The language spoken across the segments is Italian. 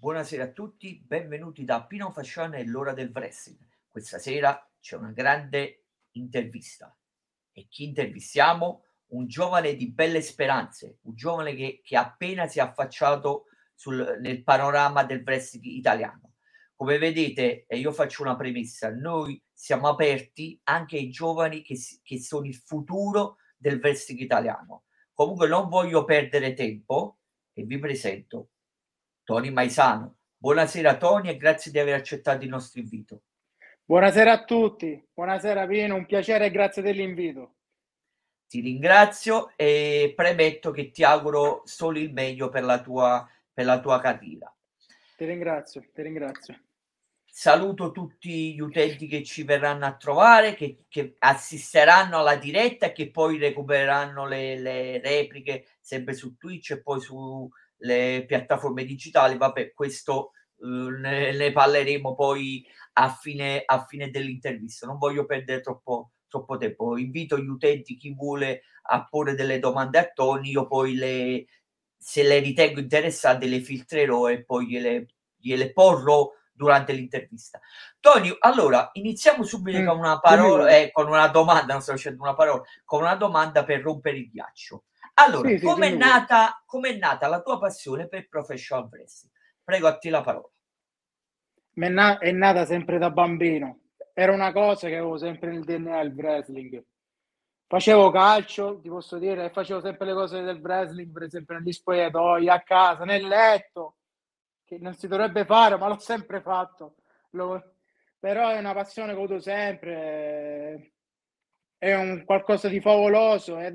Buonasera a tutti, benvenuti da Pino Fasciano e L'ora del wrestling. Questa sera c'è una grande intervista e chi intervistiamo? Un giovane di belle speranze, un giovane che appena si è affacciato nel panorama del wrestling italiano. Come vedete, io faccio una premessa, noi siamo aperti anche ai giovani che sono il futuro del wrestling italiano. Comunque non voglio perdere tempo e vi presento Tony Maisano. Buonasera Tony e grazie di aver accettato il nostro invito. Buonasera a tutti, buonasera Pino, un piacere e grazie dell'invito. Ti ringrazio e premetto che ti auguro solo il meglio per la tua carriera. Ti ringrazio, ti ringrazio. Saluto tutti gli utenti che ci verranno a trovare, che assisteranno alla diretta e che poi recupereranno le repliche sempre su Twitch e poi sulle piattaforme digitali. Vabbè, questo ne parleremo poi a fine dell'intervista. Non voglio perdere troppo tempo. Invito gli utenti, chi vuole, a porre delle domande a Tony. Io poi, se le ritengo interessate, le filtrerò e poi gliele porrò durante l'intervista. Tony, allora iniziamo subito con una parola, con una domanda, non sto dicendo una parola, con una domanda per rompere il ghiaccio. Allora, sì, com'è nata la tua passione per professional wrestling? Prego, a te la parola. È nata sempre da bambino. Era una cosa che avevo sempre nel DNA, il wrestling. Facevo calcio, ti posso dire, e facevo sempre le cose del wrestling, per esempio negli spogliatoi, a casa, nel letto, che non si dovrebbe fare, ma l'ho sempre fatto. Però è una passione che ho avuto sempre, è un qualcosa di favoloso ed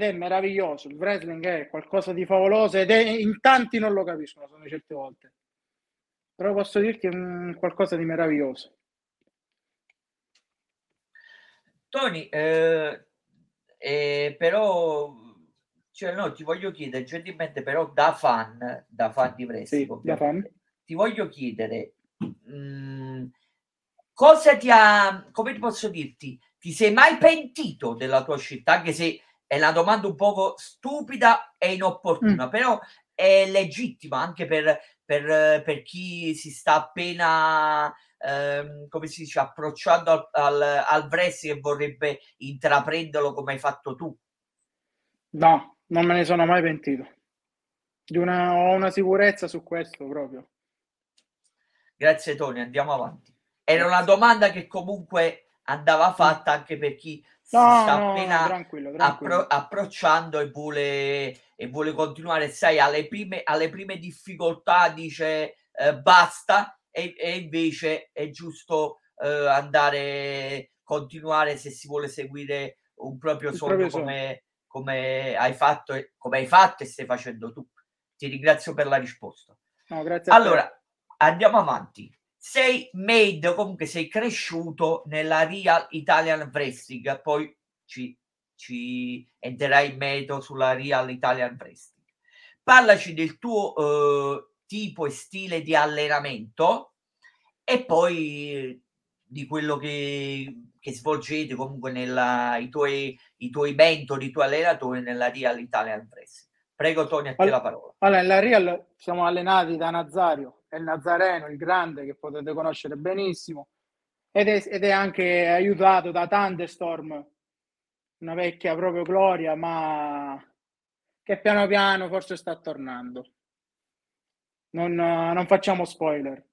è meraviglioso. Il wrestling è qualcosa di favoloso ed è, in tanti non lo capiscono, sono certe volte. Però posso dirti qualcosa di meraviglioso. Tony, però... Cioè, no, ti voglio chiedere gentilmente, però da fan di wrestling, sì, ti voglio chiedere cosa ti ha, come posso dirti, ti sei mai pentito della tua scelta? Anche se è una domanda un poco stupida e inopportuna, però è legittima anche per chi si sta appena come si dice, approcciando al wrestling e vorrebbe intraprenderlo come hai fatto tu. No, non me ne sono mai pentito. Ho una sicurezza su questo proprio. Grazie Tony, andiamo avanti. Era una domanda che comunque andava fatta anche per chi si sta appena approcciando e vuole continuare, sai, alle prime difficoltà dice basta e invece è giusto continuare se si vuole seguire un proprio sogno come hai fatto e stai facendo tu. Ti ringrazio per la risposta. No, grazie. Allora, andiamo avanti. Comunque sei cresciuto nella Real Italian Wrestling, poi ci entrerai in merito sulla Real Italian Wrestling. Parlaci del tuo tipo e stile di allenamento e poi di quello che svolgete comunque i tuoi mentori, i tuoi allenatori nella Real Italian Wrestling. Prego Tony, a te la parola. Allora, nella Real siamo allenati da Nazario, è il Nazareno, il grande, che potete conoscere benissimo, ed è anche aiutato da Thunderstorm, una vecchia proprio gloria, ma che piano piano forse sta tornando. Non facciamo spoiler.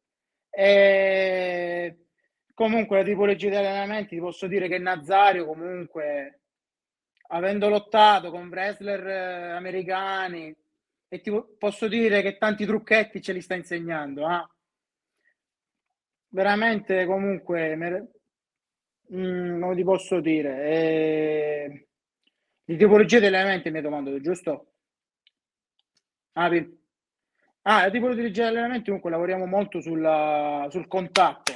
Comunque la tipologia di allenamenti, ti posso dire che Nazario comunque, avendo lottato con wrestler americani, e ti posso dire che tanti trucchetti ce li sta insegnando, veramente comunque non ti posso dire. Di tipologia di allenamenti mi hai domandato, giusto? La tipologia di allenamenti comunque lavoriamo molto sul contatto.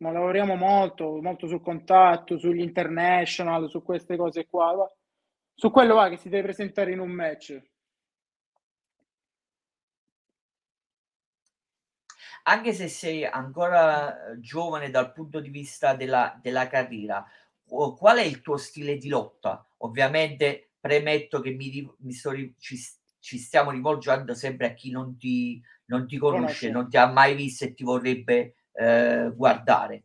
Ma lavoriamo molto sul contatto, sugli international, su queste cose qua. Su quello che si deve presentare in un match. Anche se sei ancora giovane dal punto di vista della carriera, qual è il tuo stile di lotta? Ovviamente premetto che mi sto, ci, ci stiamo rivolgendo sempre a chi non ti conosce, non ti ha mai visto e ti vorrebbe guardare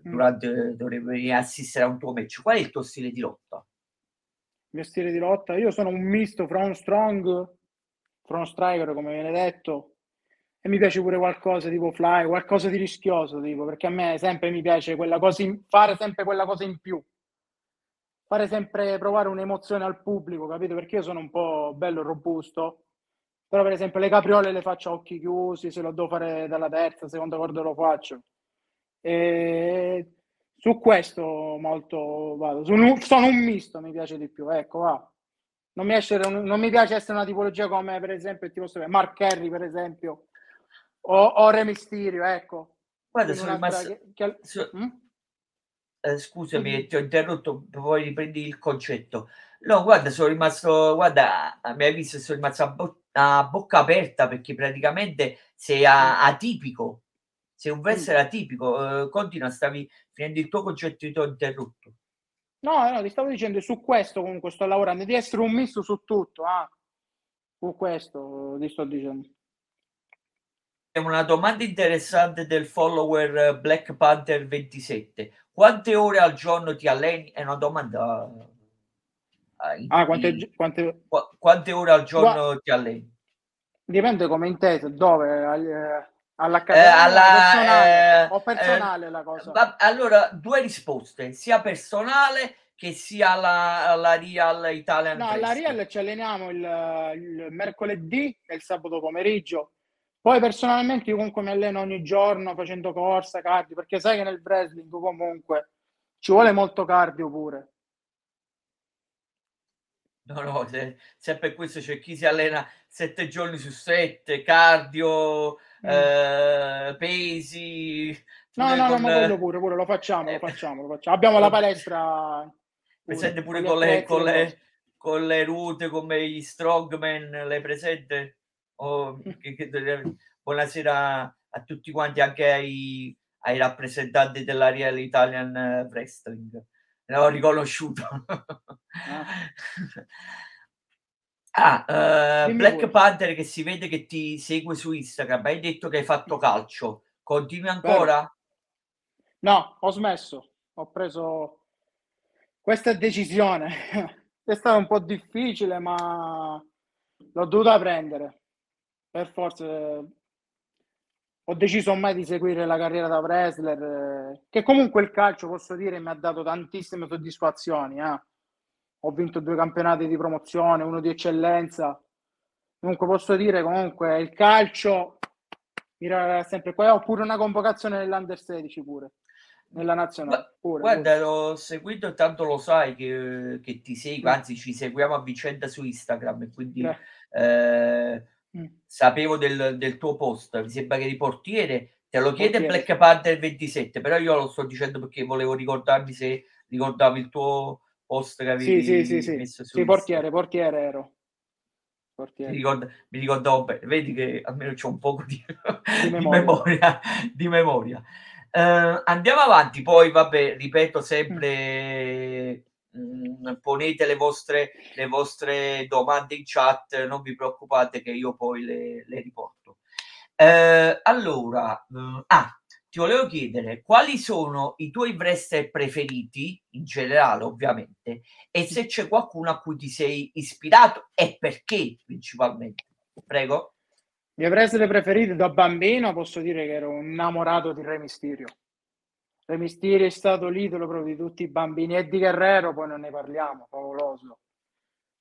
dovrebbe venire a assistere a un tuo match. Qual è il tuo stile di lotta? Il mio stile di lotta? Io sono un misto fra uno strong, fra uno striker, come viene detto, e mi piace pure qualcosa tipo fly, qualcosa di rischioso, tipo, perché a me sempre mi piace quella cosa fare sempre quella cosa in più, fare sempre, provare un'emozione al pubblico, capito? Perché io sono un po' bello robusto, però per esempio le capriole le faccio a occhi chiusi, se lo devo fare dalla terza, seconda corda lo faccio. E su questo molto vado, sono un misto, mi piace di più, ecco, va. Non mi piace essere una tipologia come per esempio Mark Henry, per esempio, o Rey Mysterio, ecco. Guarda, sono rimasto... scusami, ti ho interrotto, poi riprendi il concetto. No, guarda, sono rimasto... Guarda, mi hai visto, sono rimasto a bocca aperta, perché praticamente sei atipico. Sei un wrestler atipico. Continua, stavi finendo il tuo concetto e ti ho interrotto. No, ti stavo dicendo, su questo comunque sto lavorando, di essere un misto su tutto, su questo ti sto dicendo. È una domanda interessante del follower Black Panther 27. Quante ore al giorno ti alleni? È una domanda. Quante ore al giorno ti alleni? Dipende come inteso, dove... personale la cosa. Allora, due risposte, sia personale che sia la Real Italian. No, la Real ci alleniamo il mercoledì e il sabato pomeriggio. Poi personalmente io comunque mi alleno ogni giorno facendo corsa, cardio, perché sai che nel wrestling comunque ci vuole molto cardio pure. No, se per questo c'è chi si allena 7 giorni su 7, cardio, pesi, ma quello pure lo facciamo. Abbiamo la palestra presente pure con le route, come gli strongman, le presente. Buonasera a tutti quanti, anche ai rappresentanti della Real Italian Wrestling. L'ho riconosciuto. Black Panther, che si vede che ti segue su Instagram, hai detto che hai fatto calcio, continui ancora? No, ho smesso, ho preso questa decisione. È stato un po' difficile, ma l'ho dovuta prendere per forza. Ho deciso ormai di seguire la carriera da wrestler, che comunque il calcio, posso dire, mi ha dato tantissime soddisfazioni. Ho vinto 2 campionati di promozione, uno di eccellenza. Dunque posso dire comunque il calcio mi rimarrà sempre qua. Ho pure una convocazione nell'Under 16 pure, nella nazionale. Guarda, l'ho seguito, tanto lo sai che ti seguo, anzi ci seguiamo a vicenda su Instagram, e quindi sapevo del tuo post. Mi sembra che il portiere te lo chiede Black Panther 27, però io lo sto dicendo perché volevo ricordarmi se ricordavo il tuo post che avevi messo su. Sì, portiere ero. Portiere. Mi ricordavo bene. Vedi che almeno c'è un po' di memoria. Andiamo avanti, poi vabbè, ripeto sempre, ponete le vostre domande in chat, non vi preoccupate che io poi le riporto. Allora, ti volevo chiedere quali sono i tuoi wrestler preferiti in generale, ovviamente, e se c'è qualcuno a cui ti sei ispirato e perché principalmente. Prego. I miei wrestler preferiti da bambino, posso dire che ero innamorato di Rey Mysterio. Rey Mysterio è stato l'idolo proprio di tutti i bambini. Eddie Guerrero poi non ne parliamo, favoloso.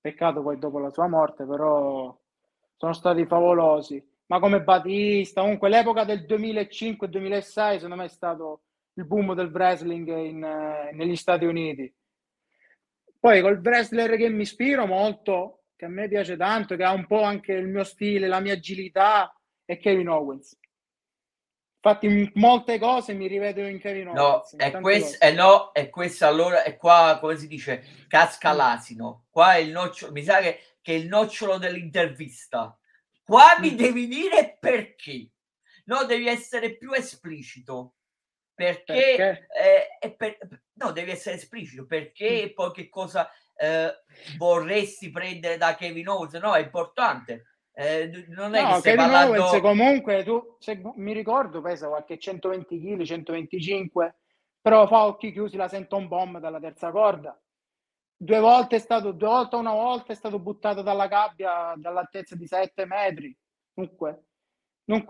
Peccato poi dopo la sua morte, però sono stati favolosi. Ma come Batista, comunque l'epoca del 2005-2006 secondo me è stato il boom del wrestling negli Stati Uniti. Poi col wrestler che mi ispiro molto, che a me piace tanto, che ha un po' anche il mio stile, la mia agilità, è Kevin Owens. Infatti in molte cose mi rivedo in Kevin Owens. Allora è qua, come si dice, casca l'asino. Qua è il nocciolo, mi sa che è il nocciolo dell'intervista. Qua mi devi dire perché, no? Devi essere più esplicito. Perché? No, devi essere esplicito perché poi che cosa vorresti prendere da Kevin Owens, no, è importante. Non è no, che stai Kevin parlando... Owens, comunque tu, se mi ricordo, pesa qualche 120 kg, 125, però fa occhi chiusi, la sento un bomb dalla terza corda. Una volta è stato buttato dalla gabbia dall'altezza di 7 metri. Dunque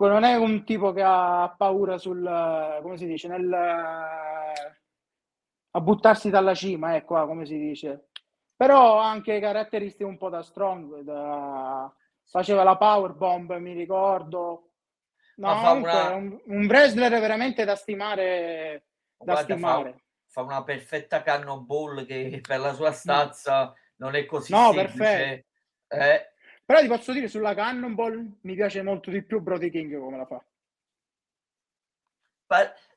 non è un tipo che ha paura sul, come si dice, a buttarsi dalla cima, ecco, come si dice. Però ha anche caratteristiche un po' da strong, faceva la power bomb, mi ricordo. No, comunque, un wrestler veramente da stimare, Fa una perfetta cannonball che per la sua stazza non è così semplice. Però ti posso dire, sulla cannonball mi piace molto di più Brody King come la fa.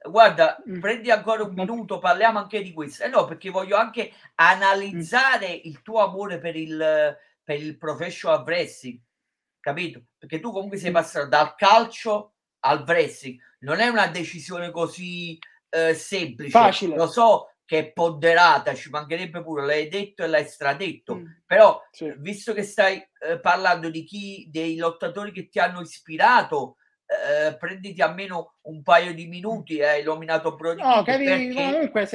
Guarda, prendi ancora un minuto, parliamo anche di questo. No, perché voglio anche analizzare il tuo amore per il professional wrestling, capito? Perché tu comunque sei passato dal calcio al wrestling. Non è una decisione così semplice, facile. Lo so che è ponderata, ci mancherebbe pure, l'hai detto e l'hai stradetto, però visto che stai parlando di dei lottatori che ti hanno ispirato, prenditi almeno un paio di minuti. Hai nominato Brody King, perché... Comunque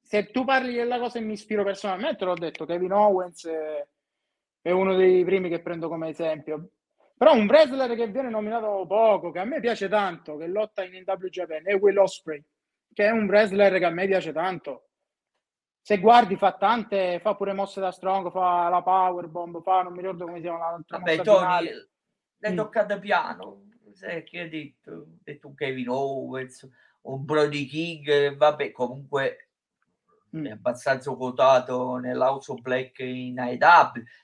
se tu parli della cosa che mi ispiro personalmente, l'ho detto, Kevin Owens è uno dei primi che prendo come esempio. Però un wrestler che viene nominato poco, che a me piace tanto, che lotta in NWG Japan, è Will Ospreay, che è un wrestler che a me piace tanto. Se guardi, fa pure mosse da strong, fa la power bomb, non mi ricordo come si chiama l'altra. Vabbè, Tony, l'hai toccata piano. Sai che hai detto? Ho detto un Kevin Owens, un Brody King, vabbè, comunque è abbastanza quotato nell'House of Black in AEW.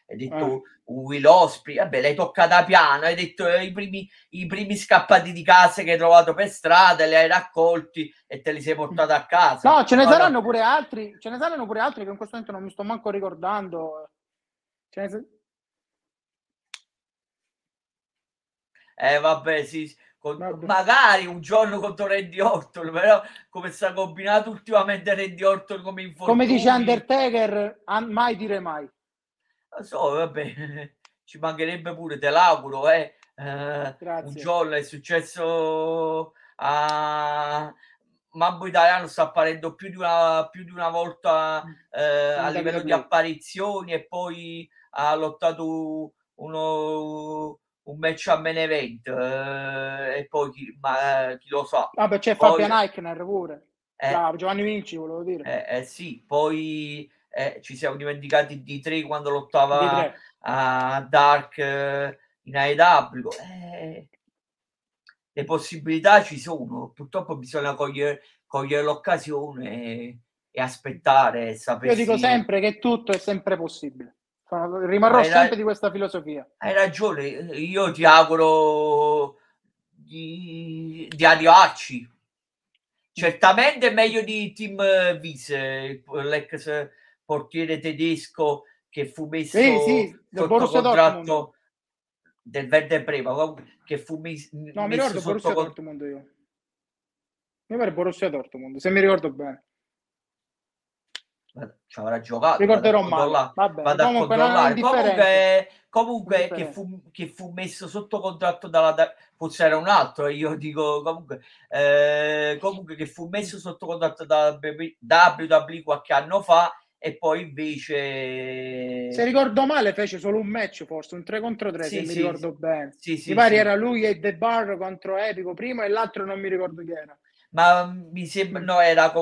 Hai detto un Will Ospreay, vabbè, l'hai toccata piano, hai detto i primi scappati di casa che hai trovato per strada, li hai raccolti e te li sei portati a casa. No, saranno pure altri, che in questo momento non mi sto manco ricordando. Vabbè, sì, magari un giorno contro Randy Orton, però come sta combinato ultimamente Randy Orton come infortuni. Come dice Undertaker, mai dire mai. Lo so, vabbè, ci mancherebbe pure, te l'auguro, un giorno è successo a Mambo Italiano, sta apparendo più di una volta a livello di apparizioni, e poi ha lottato un match a main event, e poi chi lo sa. Vabbè, c'è Fabian Eichner pure, Giovanni Vinci, volevo dire. Sì, poi ci siamo dimenticati di D3 quando lottava D3. A Dark in AEW. Le possibilità ci sono, purtroppo bisogna cogliere l'occasione e aspettare e sapere. Io dico sempre che tutto è sempre possibile. Rimarrò sempre di questa filosofia. Hai ragione, io ti auguro di arrivarci. Certamente è meglio di Tim Wiese, l'ex portiere tedesco che fu messo sotto contratto del Werder Brema, che fu messo sotto contratto. Mi pare Borussia Dortmund, se mi ricordo bene. Ci avrà giocato, ricorderò male. Vabbè, comunque che fu messo sotto contratto dalla, forse era un altro, io dico comunque che fu messo sotto contratto da WWE qualche anno fa, e poi invece, se ricordo male, fece solo un match, forse un 3 contro 3, se mi ricordo bene. Mi pare era lui e The Bar contro Epico prima, e l'altro non mi ricordo chi era, ma mi sembra era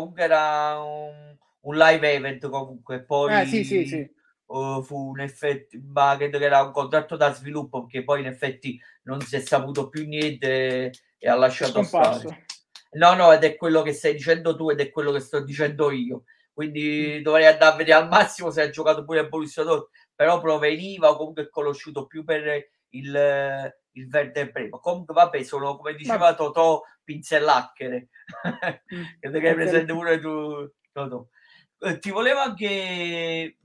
un live event comunque. Poi fu un effetto, ma credo che era un contratto da sviluppo, perché poi in effetti non si è saputo più niente e ha lasciato stare. No, ed è quello che stai dicendo tu ed è quello che sto dicendo io, quindi dovrei andare a vedere al massimo se ha giocato pure a Borussia Dortmund, però proveniva o comunque è conosciuto più per il Werder Brema. Comunque vabbè, sono, come diceva Totò, pinzellacchere. Credo che hai presente pure tu, Totò. Ti volevo anche,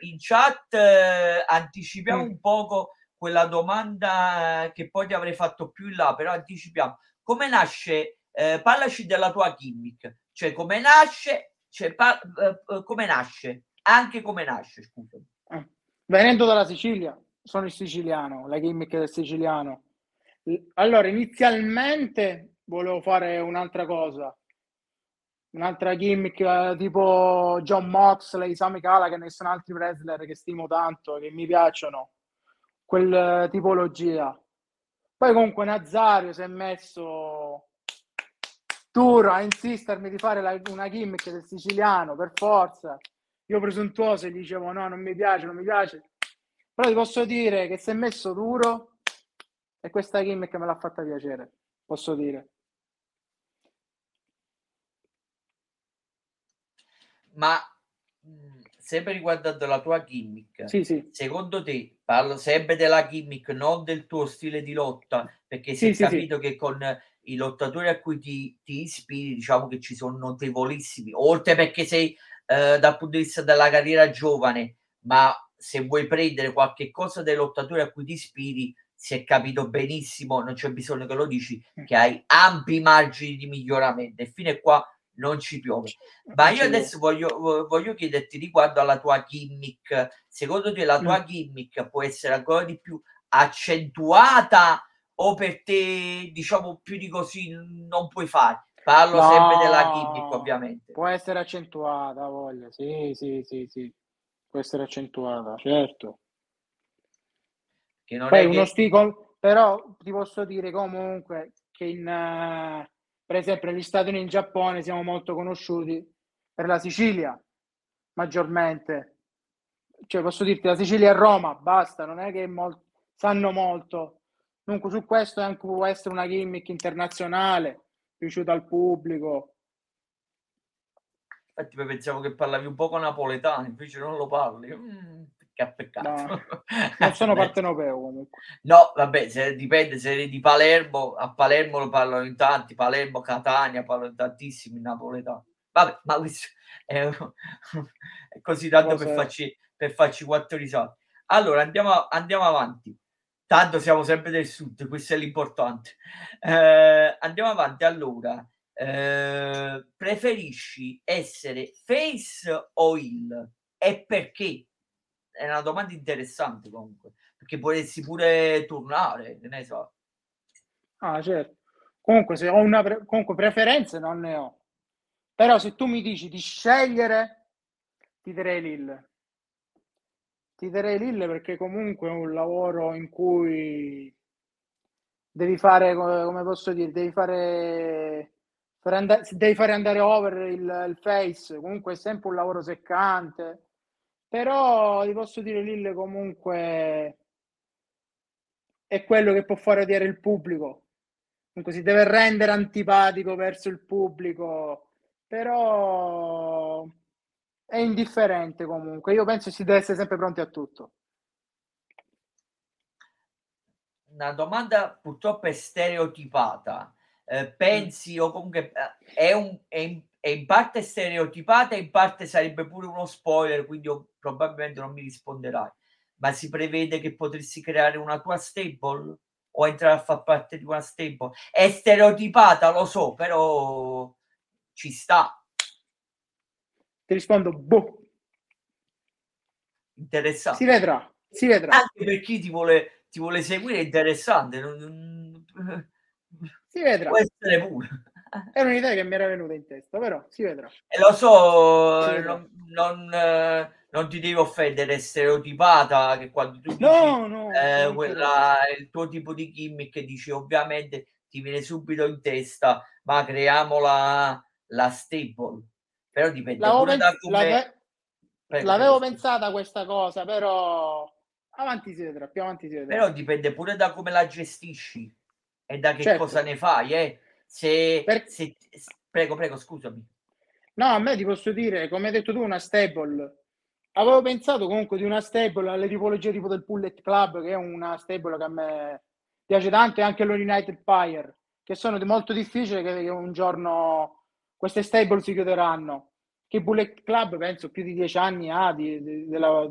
in chat anticipiamo un poco quella domanda che poi ti avrei fatto più in là, però anticipiamo come nasce, parlaci della tua gimmick, come nasce, anche come nasce, scusami. Venendo dalla Sicilia, sono il siciliano, la gimmick del siciliano. Allora, inizialmente volevo fare un'altra cosa, un'altra gimmick tipo John Moxley, Sami Callihan, che sono altri wrestler che stimo tanto, che mi piacciono, quel tipologia. Poi comunque Nazario si è messo duro a insistermi di fare una gimmick del siciliano per forza. Io presuntuoso gli dicevo no, non mi piace, però ti posso dire che si è messo duro e questa gimmick me l'ha fatta piacere, posso dire. Ma sempre riguardando la tua gimmick, sì. Secondo te, parlo sempre della gimmick, non del tuo stile di lotta, perché si è capito che con i lottatori a cui ti ispiri, diciamo che ci sono notevolissimi, oltre perché sei dal punto di vista della carriera giovane, ma se vuoi prendere qualche cosa dai lottatori a cui ti ispiri, si è capito benissimo, non c'è bisogno che lo dici, che hai ampi margini di miglioramento, e fino a qua non ci piove. Ma io adesso voglio chiederti riguardo alla tua gimmick. Secondo te la tua gimmick può essere ancora di più accentuata o per te, diciamo, più di così non puoi fare? Parlo sempre della gimmick, ovviamente. Può essere accentuata, voglia. Sì. Può essere accentuata, certo. Che non poi è uno sticolo, però ti posso dire comunque che per esempio negli Stati Uniti e in Giappone siamo molto conosciuti per la Sicilia, maggiormente. Cioè, posso dirti, la Sicilia e Roma, basta, non è che sanno molto. Dunque su questo anche può essere una gimmick internazionale, piaciuta al pubblico. Infatti pensavo che parlavi un poco napoletano, invece non lo parli. Peccato. No, non sono partenopeo comunque. No, vabbè, dipende, se eri di Palermo, a Palermo lo parlano in tanti, Palermo, Catania, parlano in tantissimi napoletano. Vabbè, ma questo è così tanto per farci quattro risate. Allora, andiamo avanti. Tanto siamo sempre del sud, questo è l'importante. Andiamo avanti, allora. Preferisci essere face o heel? E perché? È una domanda interessante comunque, perché vorresti pure tornare, ne so. Ah, certo. Comunque se ho una preferenze non ne ho. Però se tu mi dici di scegliere, ti darei Lille, perché comunque è un lavoro in cui devi fare, come posso dire, devi fare andare over il face, comunque è sempre un lavoro seccante. Però ti posso dire, Lille comunque è quello che può fare odiare il pubblico. Comunque si deve rendere antipatico verso il pubblico, però è indifferente comunque. Io penso si deve essere sempre pronti a tutto. Una domanda purtroppo è stereotipata. Pensi o comunque è in parte stereotipata, in parte sarebbe pure uno spoiler, quindi probabilmente non mi risponderai, ma si prevede che potresti creare una tua stable o entrare a far parte di una stable? È stereotipata, lo so, però ci sta. Ti rispondo boh. Interessante, si vedrà anche per chi ti vuole seguire. È interessante, si vedrà, può essere pure. È un'idea che mi era venuta in testa, però si vedrà. E lo so, non ti devi offendere, è stereotipata, che quando tu dici, il tuo tipo di gimmick, dici ovviamente ti viene subito in testa, ma creiamo la stable. Però dipende pure da come... L'avevo pensata questa cosa, però più avanti si vedrà. Però dipende pure da come la gestisci e da che cosa ne fai, Prego, scusami. No, a me ti posso dire, come hai detto tu, una stable. Avevo pensato comunque di una stable alle tipologie tipo del Bullet Club, che è una stable che a me piace tanto, e anche lo United Empire, che sono molto difficili, che un giorno queste stable si chiuderanno. Che Bullet Club penso più di 10 anni ha della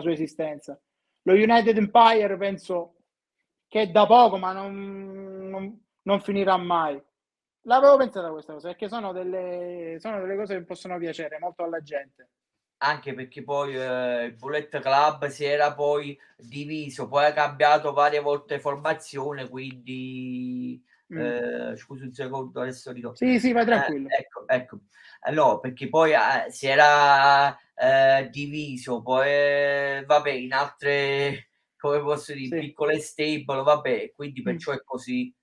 sua esistenza. Lo United Empire penso che è da poco, ma non finirà mai. L'avevo pensata questa cosa, perché sono delle cose che possono piacere molto alla gente. anche perché poi il Bullet Club si era poi diviso, poi ha cambiato varie volte formazione, quindi scusi un secondo, adesso dico. Sì, vai tranquillo. Ecco. No, perché poi si era diviso, poi vabbè, in altre, come posso dire, piccole stable, vabbè, quindi perciò è così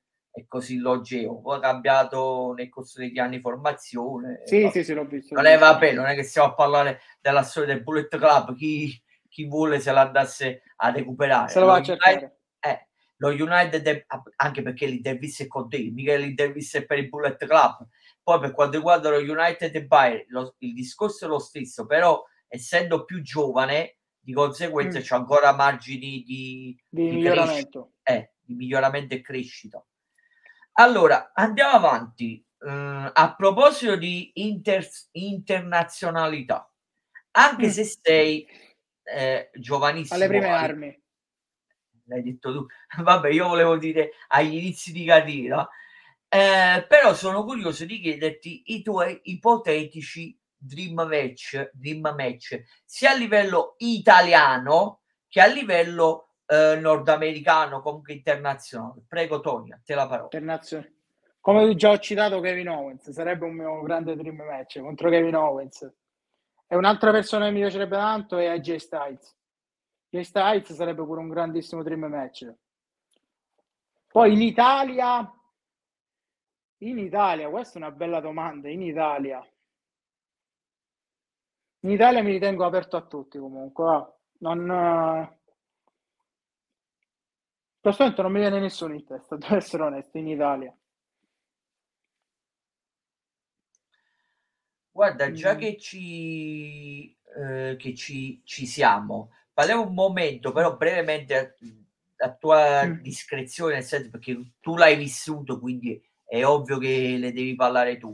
l'ogeo. Poi ha cambiato nel corso degli anni formazione. Sì, l'ho visto. Non è, vabbè, non è che stiamo a parlare della storia del Bullet Club, chi vuole se la andasse a recuperare. Se lo va a cercare. Lo United, anche perché l'intervista è con te, mica l'intervista è per il Bullet Club. Poi per quanto riguarda lo United Empire, il discorso è lo stesso, però essendo più giovane, di conseguenza c'è ancora margini di miglioramento. Di miglioramento e crescita. Allora, andiamo avanti. A proposito di internazionalità, anche se sei giovanissimo... Alle prime armi. L'hai detto tu. Vabbè, io volevo dire agli inizi di carriera, però sono curioso di chiederti i tuoi ipotetici dream match sia a livello italiano che a livello nordamericano, comunque internazionale. Prego Tony, a te la parola. Internazionale. Come già ho citato Kevin Owens, sarebbe un mio grande dream match contro Kevin Owens. E un'altra persona che mi piacerebbe tanto è AJ Styles. Styles sarebbe pure un grandissimo dream match. Poi in Italia, questa è una bella domanda. In Italia mi ritengo aperto a tutti, comunque non mi viene nessuno in testa, devo essere onesto. In Italia, guarda, già che ci siamo, parliamo un momento, però brevemente, a tua discrezione, nel senso, perché tu l'hai vissuto, quindi è ovvio che le devi parlare tu,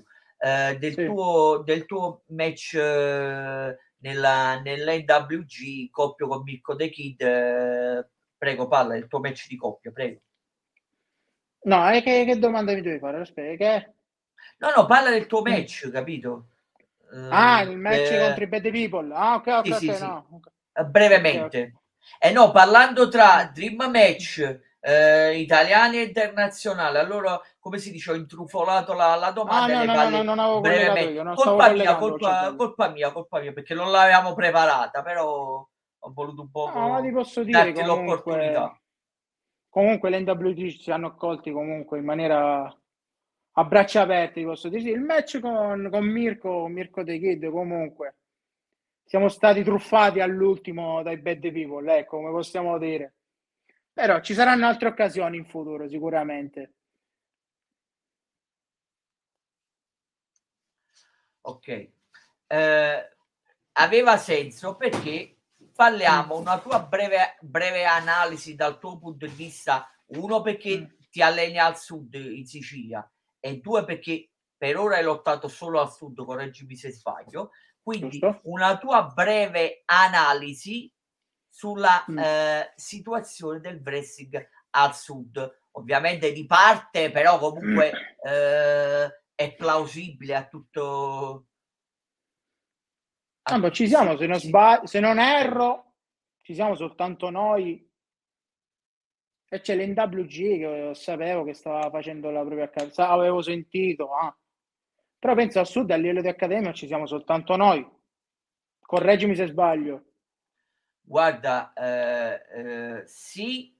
del tuo match nell'NWG, coppio con Mirko The Kid. Prego, parla del tuo match di coppia, prego. No, e che domanda mi devi fare? Aspetta, che... No, parla del tuo match, capito? Il match contro i Bad People. Ah, ok, sì, sì, no. Sì. Okay. Brevemente, okay. Parlando tra dream match italiani e internazionali, allora, come si dice, ho intrufolato la domanda. No, non avevo colpa mia, perché non l'avevamo preparata, però ho voluto un po' posso dire, darti l'opportunità. Comunque le NWG ci hanno accolti comunque in maniera a braccia aperte, posso dire. Sì, il match con Mirko The Kid, comunque siamo stati truffati all'ultimo dai Bad People, ecco, come possiamo dire. Però ci saranno altre occasioni in futuro, sicuramente. Ok. Aveva senso, perché parliamo una tua breve analisi dal tuo punto di vista, uno perché ti alleni al sud, in Sicilia, e due perché per ora hai lottato solo al sud, correggimi se sbaglio. Quindi una tua breve analisi sulla situazione del wrestling al sud. Ovviamente di parte, però comunque è plausibile a tutto. Ah, ci siamo, se non erro, ci siamo soltanto noi. E c'è l'NWG che sapevo che stava facendo la propria carriera, avevo sentito, Però penso al sud, a livello di accademia, ci siamo soltanto noi. Correggimi se sbaglio. Guarda, sì.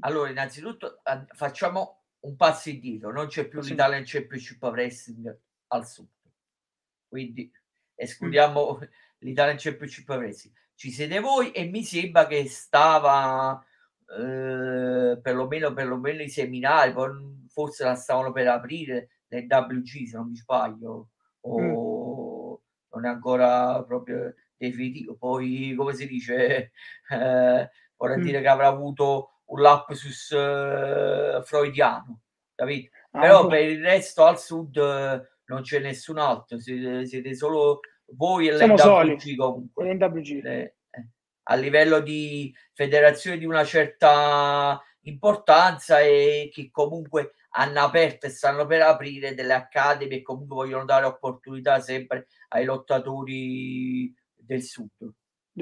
Allora, innanzitutto facciamo un passo indietro. Non c'è più l'Italia, non c'è più Championship Wrestling al sud. Quindi escludiamo l'Italia, non c'è più Championship Wrestling. Ci siete voi e mi sembra che stava perlomeno i seminari, forse la stavano per aprire. WG, se non mi sbaglio, o non è ancora proprio definitivo. Poi, come si dice, vorrei dire che avrà avuto un lapsus freudiano, capito? Però per il resto al sud non c'è nessun altro, siete solo voi e l'NWG, comunque. A livello di federazione di una certa importanza, e che comunque hanno aperto e stanno per aprire delle accademie, e comunque vogliono dare opportunità sempre ai lottatori del sud.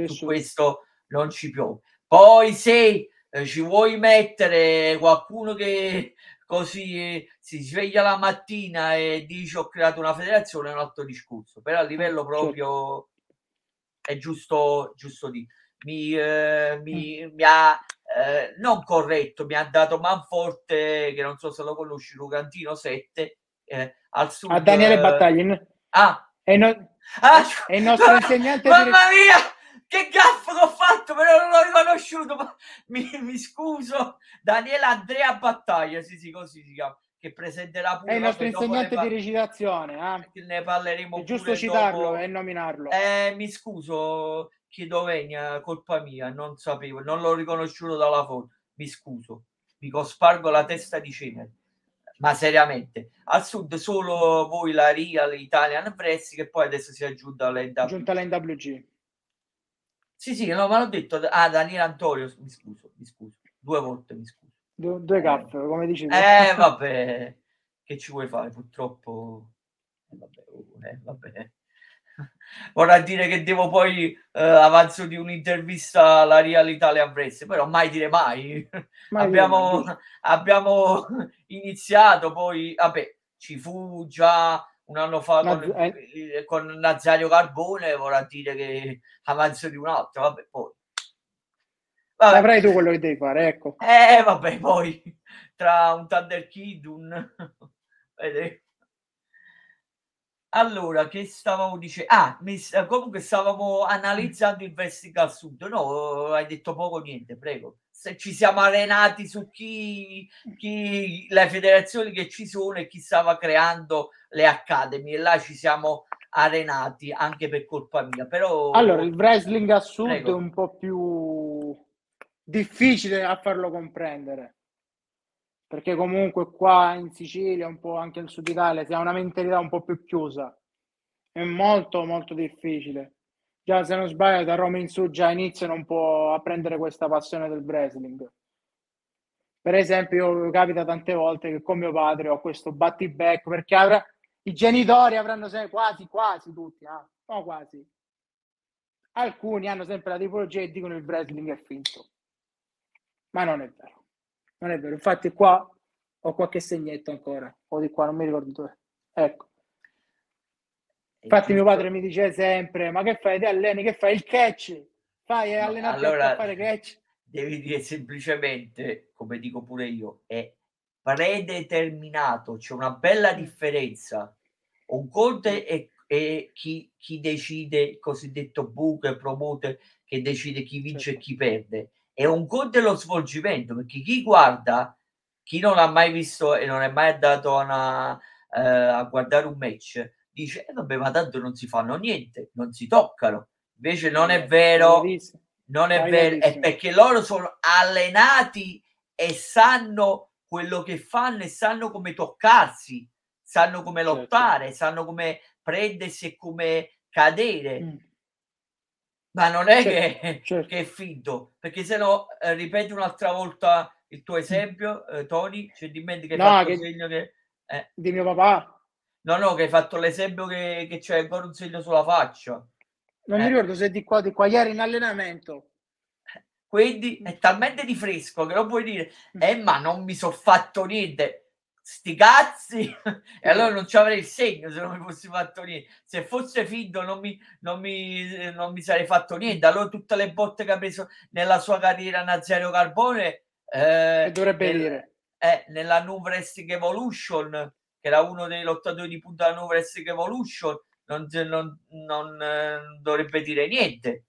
Su questo non ci piove. Poi se ci vuoi mettere qualcuno che così si sveglia la mattina e dice ho creato una federazione, è un altro discorso, però a livello proprio è giusto di mi ha non corretto, mi ha dato Manforte, che non so se lo conosci, Lucantino 7 al sud, a Daniele Battaglia è il nostro insegnante, mamma mia che gaffo che ho fatto, però non l'ho riconosciuto, ma mi scuso, Daniele Andrea Battaglia, sì così si chiama, che presenterà pure, è il nostro insegnante di recitazione, ne parleremo, è giusto pure citarlo dopo, e nominarlo, mi scuso, chiedo venia, colpa mia, non sapevo, non l'ho riconosciuto dalla foto, mi scuso, mi cospargo la testa di cenere, ma seriamente al sud solo voi la Real Italian Wrestling, che poi adesso si è aggiunta l'NWG. Sì, no, ma l'ho detto. Ah, Daniele Antonio, mi scuso. Due volte mi scuso. Due cappe, come dici. Vabbè, che ci vuoi fare, purtroppo. Vabbè. Vorrà dire che devo poi avanzo di un'intervista alla Real Italian Wrestling, però mai dire mai. Abbiamo iniziato, poi, vabbè, ci fu già un anno fa con Nazario Carbone, vorrà dire che avanzo di un altro, vabbè, poi avrai tu quello che devi fare, ecco, vabbè, poi tra un Thunder Kid, un allora che stavamo dicendo, comunque stavamo analizzando il wrestling al sud, no, hai detto poco, niente, prego, se ci siamo arenati su chi le federazioni che ci sono e chi stava creando le academy, e là ci siamo arenati anche per colpa mia. Però allora il wrestling a sud è un po' più difficile a farlo comprendere, perché comunque qua in Sicilia, un po' anche in Sud Italia, si ha una mentalità un po' più chiusa, è molto molto difficile. Già, se non sbaglio, da Roma in su già iniziano un po' a prendere questa passione del wrestling. Per esempio, capita tante volte che con mio padre ho questo battibecco, perché i genitori avranno sempre, quasi tutti, no, quasi, alcuni hanno sempre la tipologia e dicono il wrestling è finto. Ma non è vero. Non è vero. Infatti qua ho qualche segnetto ancora, o di qua, non mi ricordo dove. Ecco. Infatti mio padre mi dice sempre, ma che fai? Ti alleni? Che fai? Il catch? Fai allenarti a fare catch? Devi dire semplicemente, come dico pure io, è predeterminato. C'è una bella differenza. Un conto è chi decide, il cosiddetto booker, promoter, che decide chi vince e chi perde. E un conto è lo svolgimento, perché chi guarda, chi non ha mai visto e non è mai andato a guardare un match, dice vabbè, ma tanto non si fanno niente, non si toccano. Invece non è vero, non è vero, è perché loro sono allenati e sanno quello che fanno e sanno come toccarsi, sanno come lottare, sanno come prendersi e come cadere. Ma non è che è finto, perché se no ripeti un'altra volta il tuo esempio, Tony, cioè dimentica di mio papà. No, che hai fatto l'esempio che c'è ancora un segno sulla faccia. Non mi ricordo se di qua, ieri in allenamento. Quindi è talmente di fresco che non puoi dire, ma non mi sono fatto niente, sti cazzi! E allora non ci avrei il segno se non mi fossi fatto niente. Se fosse finto non mi sarei fatto niente. Allora tutte le botte che ha preso nella sua carriera Nazario Carbone, dovrebbe dire. Nella New Wrestling Evolution, che era uno dei lottatori di punta della New Wrestling Evolution, non dovrebbe dire niente.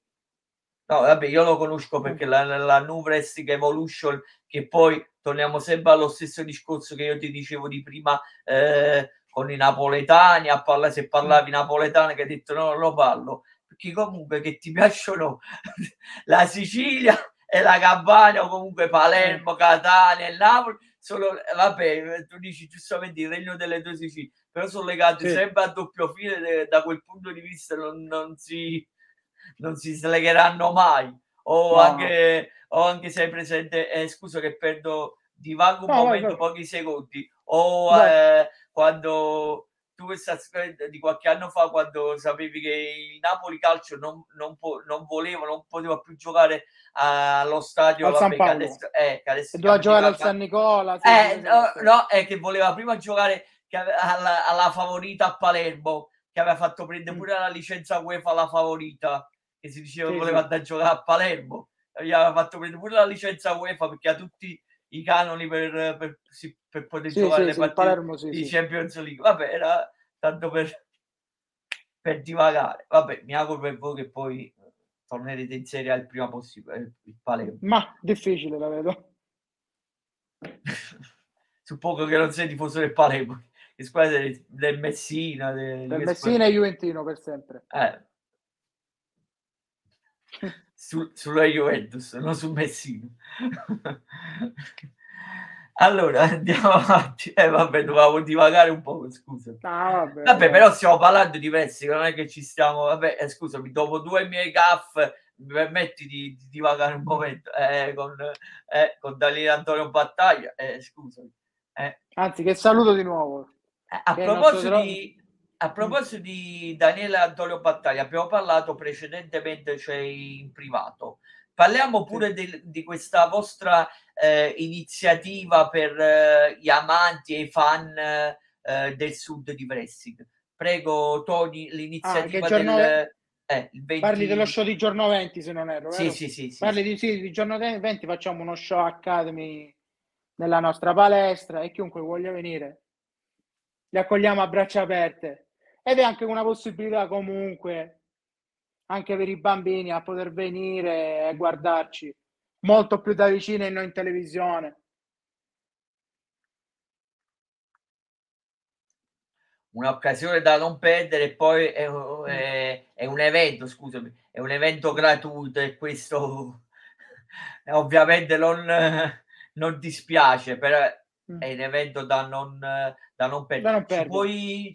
No, vabbè, io lo conosco perché la New Wrestling Evolution, che poi torniamo sempre allo stesso discorso che io ti dicevo di prima, con i napoletani, se parlavi napoletano che hai detto no, non lo parlo, perché comunque che ti piacciono la Sicilia e la Campania, o comunque Palermo, Catania e Napoli, vabbè, tu dici giustamente il regno delle due Sicilie, però sono legati sempre a doppio filo, da quel punto di vista non si slegheranno mai. Anche se è presente, scusa che perdo, divago un momento, pochi secondi, quando tu questa di qualche anno fa, quando sapevi che il Napoli Calcio non poteva più giocare allo stadio, vabbè, che adesso doveva giocare al San Nicola, che voleva prima giocare alla Favorita a Palermo, che aveva fatto prendere pure la licenza UEFA alla Favorita, che si diceva voleva andare a giocare a Palermo, gli aveva fatto prendere pure la licenza UEFA perché ha tutti i canoni per poter giocare le partite di Champions League. Vabbè, era tanto per divagare. Vabbè, mi auguro per voi che poi tornerete in Serie A il prima possibile, il Palermo. Ma difficile, la vedo. Suppongo che non sei tifoso del Palermo, le squadre del Messina. Del Messina e Juventino per sempre. Sulla Juventus, non sul Messina. Allora andiamo avanti. Vabbè, dovevamo divagare un po', scusa. Vabbè, però stiamo parlando di wrestling, non è che ci stiamo. Vabbè, scusami, dopo due miei gaff mi permetti di divagare un momento con Daniele Antonio Battaglia, scusami. Anzi, che saluto di nuovo. A proposito di Daniele Antonio Battaglia, abbiamo parlato precedentemente, cioè in privato. Parliamo pure di questa vostra iniziativa per gli amanti e i fan del sud di wrestling. Prego, Tony, l'iniziativa del 20... Parli dello show di giorno 20, se non erro. Sì. Parli di giorno 20, facciamo uno show Academy nella nostra palestra e chiunque voglia venire li accogliamo a braccia aperte. Ed è anche una possibilità comunque anche per i bambini a poter venire e guardarci molto più da vicino e non in televisione. Un'occasione da non perdere. Poi è un evento, scusami, è un evento gratuito e questo ovviamente non dispiace, però è un evento da non perdere.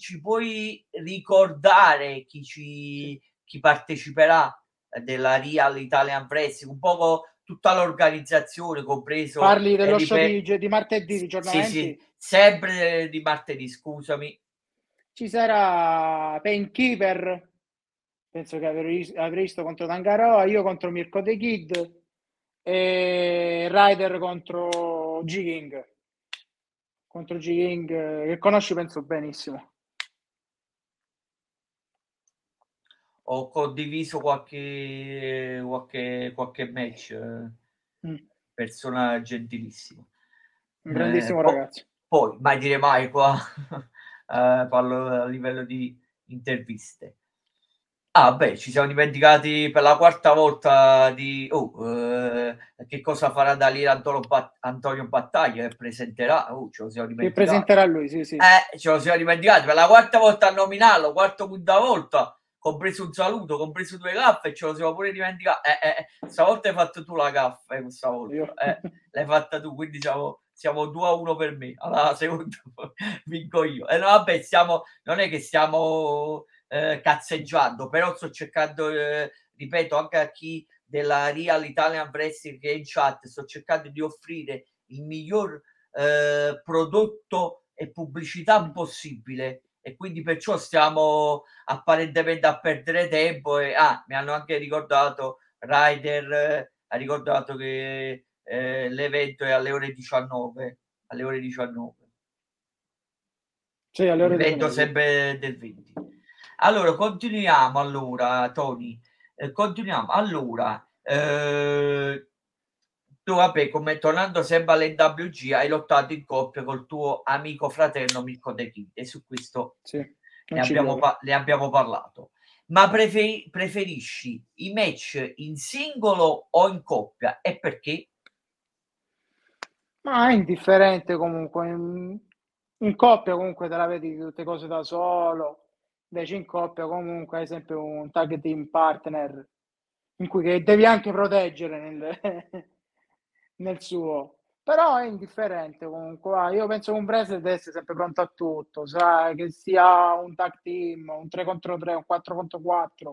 Ci puoi ricordare chi parteciperà della Real Italian Wrestling, un po' tutta l'organizzazione, compreso... Parli dello show di martedì, di giornamenti? Sì, sempre di martedì, scusami. Ci sarà Painkeeper, penso che avrei visto, contro Tangaroa, io contro Mirko The Kid e Ryder contro G King. Che conosci, penso, benissimo. Ho condiviso qualche match, persona gentilissima, un grandissimo ragazzo. Poi mai dire mai qua. Parlo a livello di interviste. Beh, ci siamo dimenticati per la quarta volta di che cosa farà da lì Antonio Battaglia, che presenterà. Presenterà lui, sì. Ce lo siamo dimenticati per la quarta volta a nominarlo, quinta volta, compreso un saluto, compreso due gaffe, ce lo siamo pure dimenticati. Stavolta hai fatto tu la gaffa, questa volta l'hai fatta tu, quindi siamo 2-1 per me. Alla seconda vinco io. No, vabbè, non è che stiamo cazzeggiando, però sto cercando, ripeto, anche a chi della Real Italian Wrestling che è in chat, sto cercando di offrire il miglior prodotto e pubblicità possibile, e quindi perciò stiamo apparentemente a perdere tempo. E mi hanno anche ricordato, Ryder ha ricordato che l'evento è alle ore 19, cioè, alle ore 19. L'evento sempre del 20. Allora, continuiamo. Allora, Tony, continuiamo. Allora, tu, vabbè, tornando sempre all'NWG, hai lottato in coppia col tuo amico fraterno Mirko The Kid, e su questo ne abbiamo parlato. Ma preferisci i match in singolo o in coppia? E perché? Ma è indifferente comunque. In coppia comunque te la vedi tutte cose da solo. Invece in coppia comunque hai sempre un tag team partner in cui che devi anche proteggere nel suo. Però è indifferente comunque. Io penso che un wrestler deve essere sempre pronto a tutto, sai, che sia un tag team, un 3-3, un 4-4,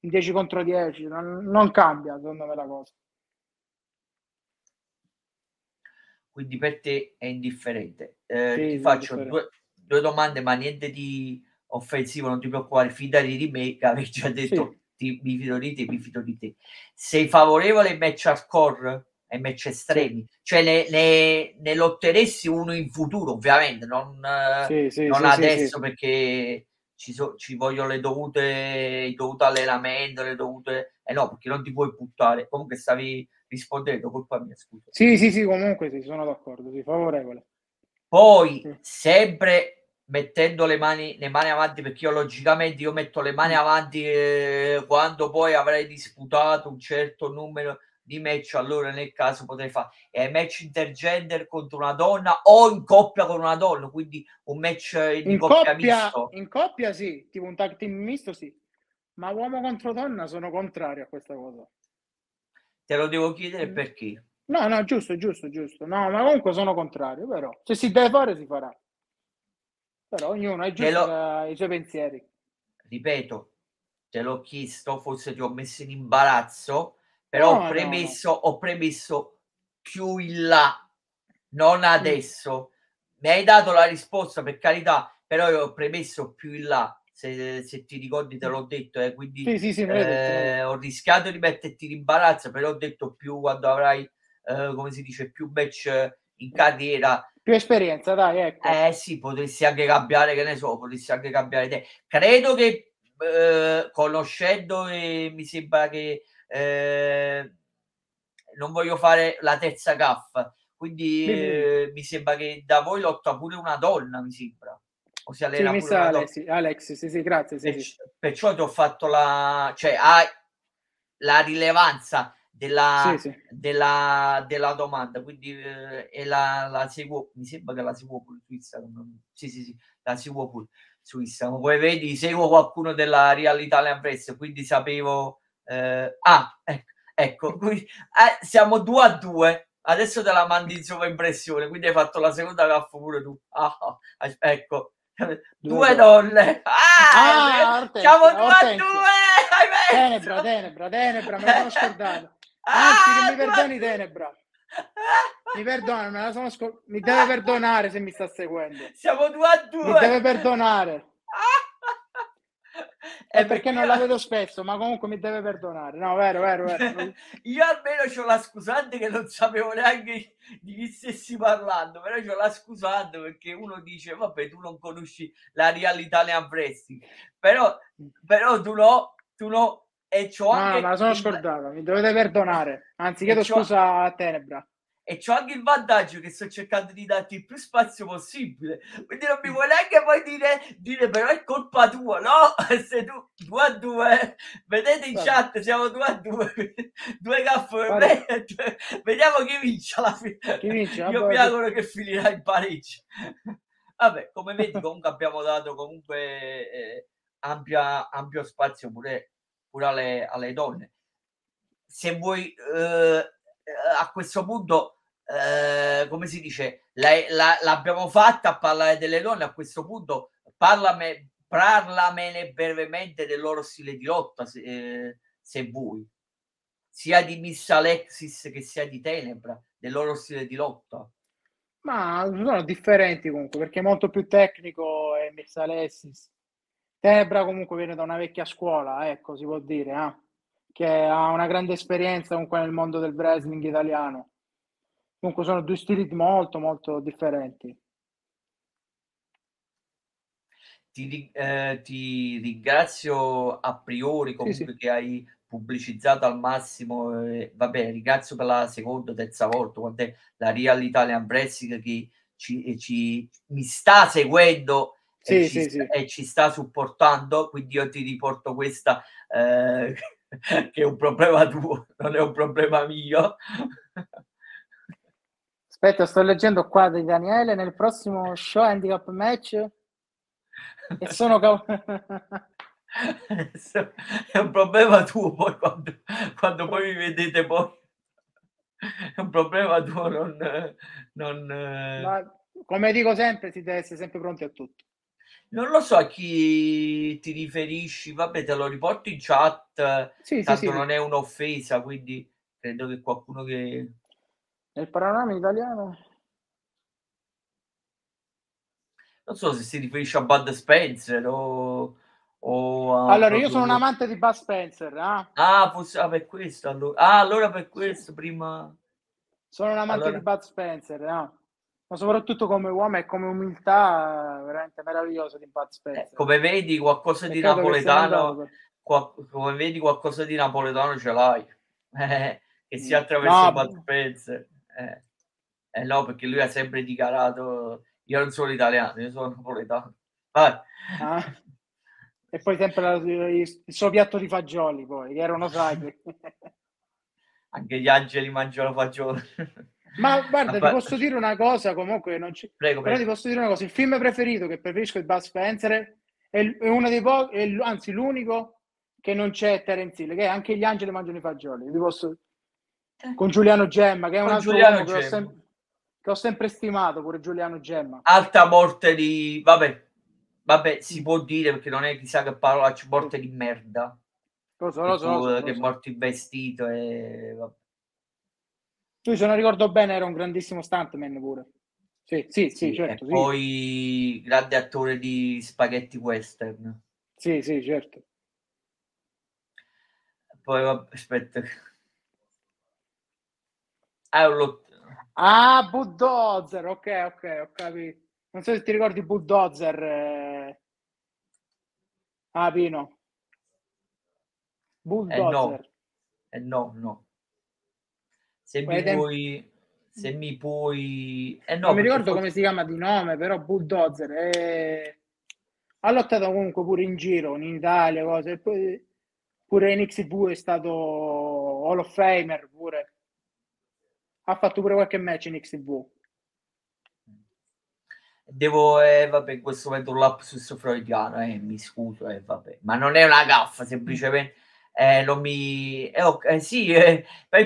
un 10-10, non cambia secondo me la cosa. Quindi per te è indifferente. Ti faccio due domande, ma niente di offensivo, non ti preoccupare, fidati di me, che avevi già detto, sì. Mi fido di te, mi fido di te. Sei favorevole ai match hardcore, ai match estremi? Cioè ne lotteresti uno in futuro, ovviamente, non adesso. Perché ci vogliono il dovuto allenamento, le dovute... no, perché non ti puoi buttare. Comunque stavi rispondendo, colpa mia, scusa. Sì, comunque sì, sono d'accordo, sì, favorevole. Poi, sempre mettendo le mani avanti, perché io logicamente metto le mani avanti quando poi avrei disputato un certo numero di match, allora nel caso potrei fare match intergender contro una donna o in coppia con una donna, quindi un match di coppia misto. In coppia sì, tipo un tag team misto sì, ma uomo contro donna sono contrario a questa cosa. Te lo devo chiedere perché. No, giusto. No, ma comunque sono contrario, però. Se si deve fare, si farà. Però ognuno ha i suoi pensieri. Ripeto, te l'ho chiesto, forse ti ho messo in imbarazzo, però ho premesso più in là, non adesso. Mi hai dato la risposta, per carità, però io ho premesso più in là. Se ti ricordi te l'ho detto, quindi sì, ho rischiato di metterti in imbarazzo, però ho detto più quando avrai... come si dice, più match in carriera, più esperienza, dai, ecco. Sì, potresti anche cambiare, che ne so, potresti anche cambiare te. Credo che conoscendo, mi sembra che non voglio fare la terza gaffa, quindi mi sembra che da voi lotta pure una donna, mi sembra. O si allena pure una donna. Alexis, sì, grazie. Sì. Perciò ti ho fatto la rilevanza della domanda, quindi e la seguo, mi sembra che la seguo pure su Instagram. Sì, la seguo pure su Instagram, come vedi seguo qualcuno della Real Italian Wrestling, quindi sapevo ecco quindi, siamo 2-2 adesso, te la mandi in sovraimpressione, quindi hai fatto la seconda gaffa pure tu. Ecco, due donne, siamo 2-2. Tenebra me la sono scordato. Anzi, che mi perdoni, Tenebra. Mi perdona, me la sono scordata. Mi deve perdonare se mi sta seguendo. Siamo 2-2. Mi deve perdonare. È perché non la vedo spesso, ma comunque mi deve perdonare. No, vero. Io almeno c'ho la scusante che non sapevo neanche di chi stessi parlando, però c'ho la scusante perché uno dice, vabbè, tu non conosci la Real Italian Wrestling, però tu no. E c'ho anche ma sono scordata, mi dovete perdonare, anzi chiedo scusa a Tenebra. E c'ho anche il vantaggio che sto cercando di darti il più spazio possibile, quindi non mi vuoi neanche poi dire però è colpa tua, no? Se tu 2-2, vedete in chat, siamo 2-2, due gaffe per me, vediamo chi vince alla fine. Io mi auguro che finirà in pareggio. Vabbè, come vedi comunque abbiamo dato comunque ampio spazio pure alle donne. Se vuoi a questo punto come si dice, l'abbiamo fatta a parlare delle donne, a questo punto parlamene brevemente del loro stile di lotta, se vuoi, sia di Miss Alexis che sia di Tenebra, del loro stile di lotta. Ma sono differenti comunque, perché è molto più tecnico è Miss Alexis. Tenebra comunque viene da una vecchia scuola, ecco, si può dire, che ha una grande esperienza comunque nel mondo del wrestling italiano. Comunque sono due stili molto, molto differenti. Ti ringrazio a priori comunque che hai pubblicizzato al massimo. Vabbè, ringrazio per la seconda o terza volta, quando è la Real Italian Wrestling che mi sta seguendo. E ci sta supportando, quindi io ti riporto questa che è un problema tuo, non è un problema mio. Aspetta, sto leggendo qua di Daniele: nel prossimo show handicap match e sono è un problema tuo, poi quando poi mi vedete poi è un problema tuo, non... Ma, come dico sempre, si deve essere sempre pronti a tutto. Non lo so a chi ti riferisci, vabbè, te lo riporto in chat, tanto non è un'offesa, quindi credo che qualcuno che... Nel panorama italiano... non so se si riferisce a Bud Spencer o a... Allora, io sono un amante di Bud Spencer, eh? Per questo, allora. Allora per questo, sì. Prima... Sono un amante di Bud Spencer, eh? Ma soprattutto come uomo e come umiltà veramente meraviglioso di Bud Spencer. Come vedi, qualcosa di napoletano... Come vedi, qualcosa di napoletano ce l'hai. Che si attraversa Bud Spencer. No, perché lui ha sempre dichiarato... Io non sono italiano, io sono napoletano. E poi sempre il suo piatto di fagioli, poi, che erano sacri. Anche gli angeli mangiano fagioli. Ma guarda, ti posso dire una cosa, comunque... Prego. Ti posso dire una cosa. Il film preferito che preferisco di Bud Spencer è uno dei pochi, anzi l'unico, che non c'è Terence Hill, che è Anche gli angeli mangiano i fagioli. Ti posso... Con Giuliano Gemma, che è un altro uomo che ho sempre stimato, pure Giuliano Gemma. Alta morte di... Vabbè, si può dire, perché non è chissà che parolaccia, morte di merda. Lo so. Che è morto investito e... Lui, se non ricordo bene, era un grandissimo stuntman pure. Sì, certo. E poi grande attore di spaghetti western. Sì, certo. Poi, vabbè, aspetta. Bulldozer, ok, ho capito. Non so se ti ricordi Bulldozer. Pino. Bulldozer. No. Se mi puoi... no, non mi ricordo come si chiama di nome, però Bulldozer ha lottato comunque pure in giro, in Italia, cose. E poi pure NXT è stato Hall of Famer, pure. Ha fatto pure qualche match in XTV. In questo momento un lapsus freudiano, mi scuso, ma non è una gaffa, semplicemente ma il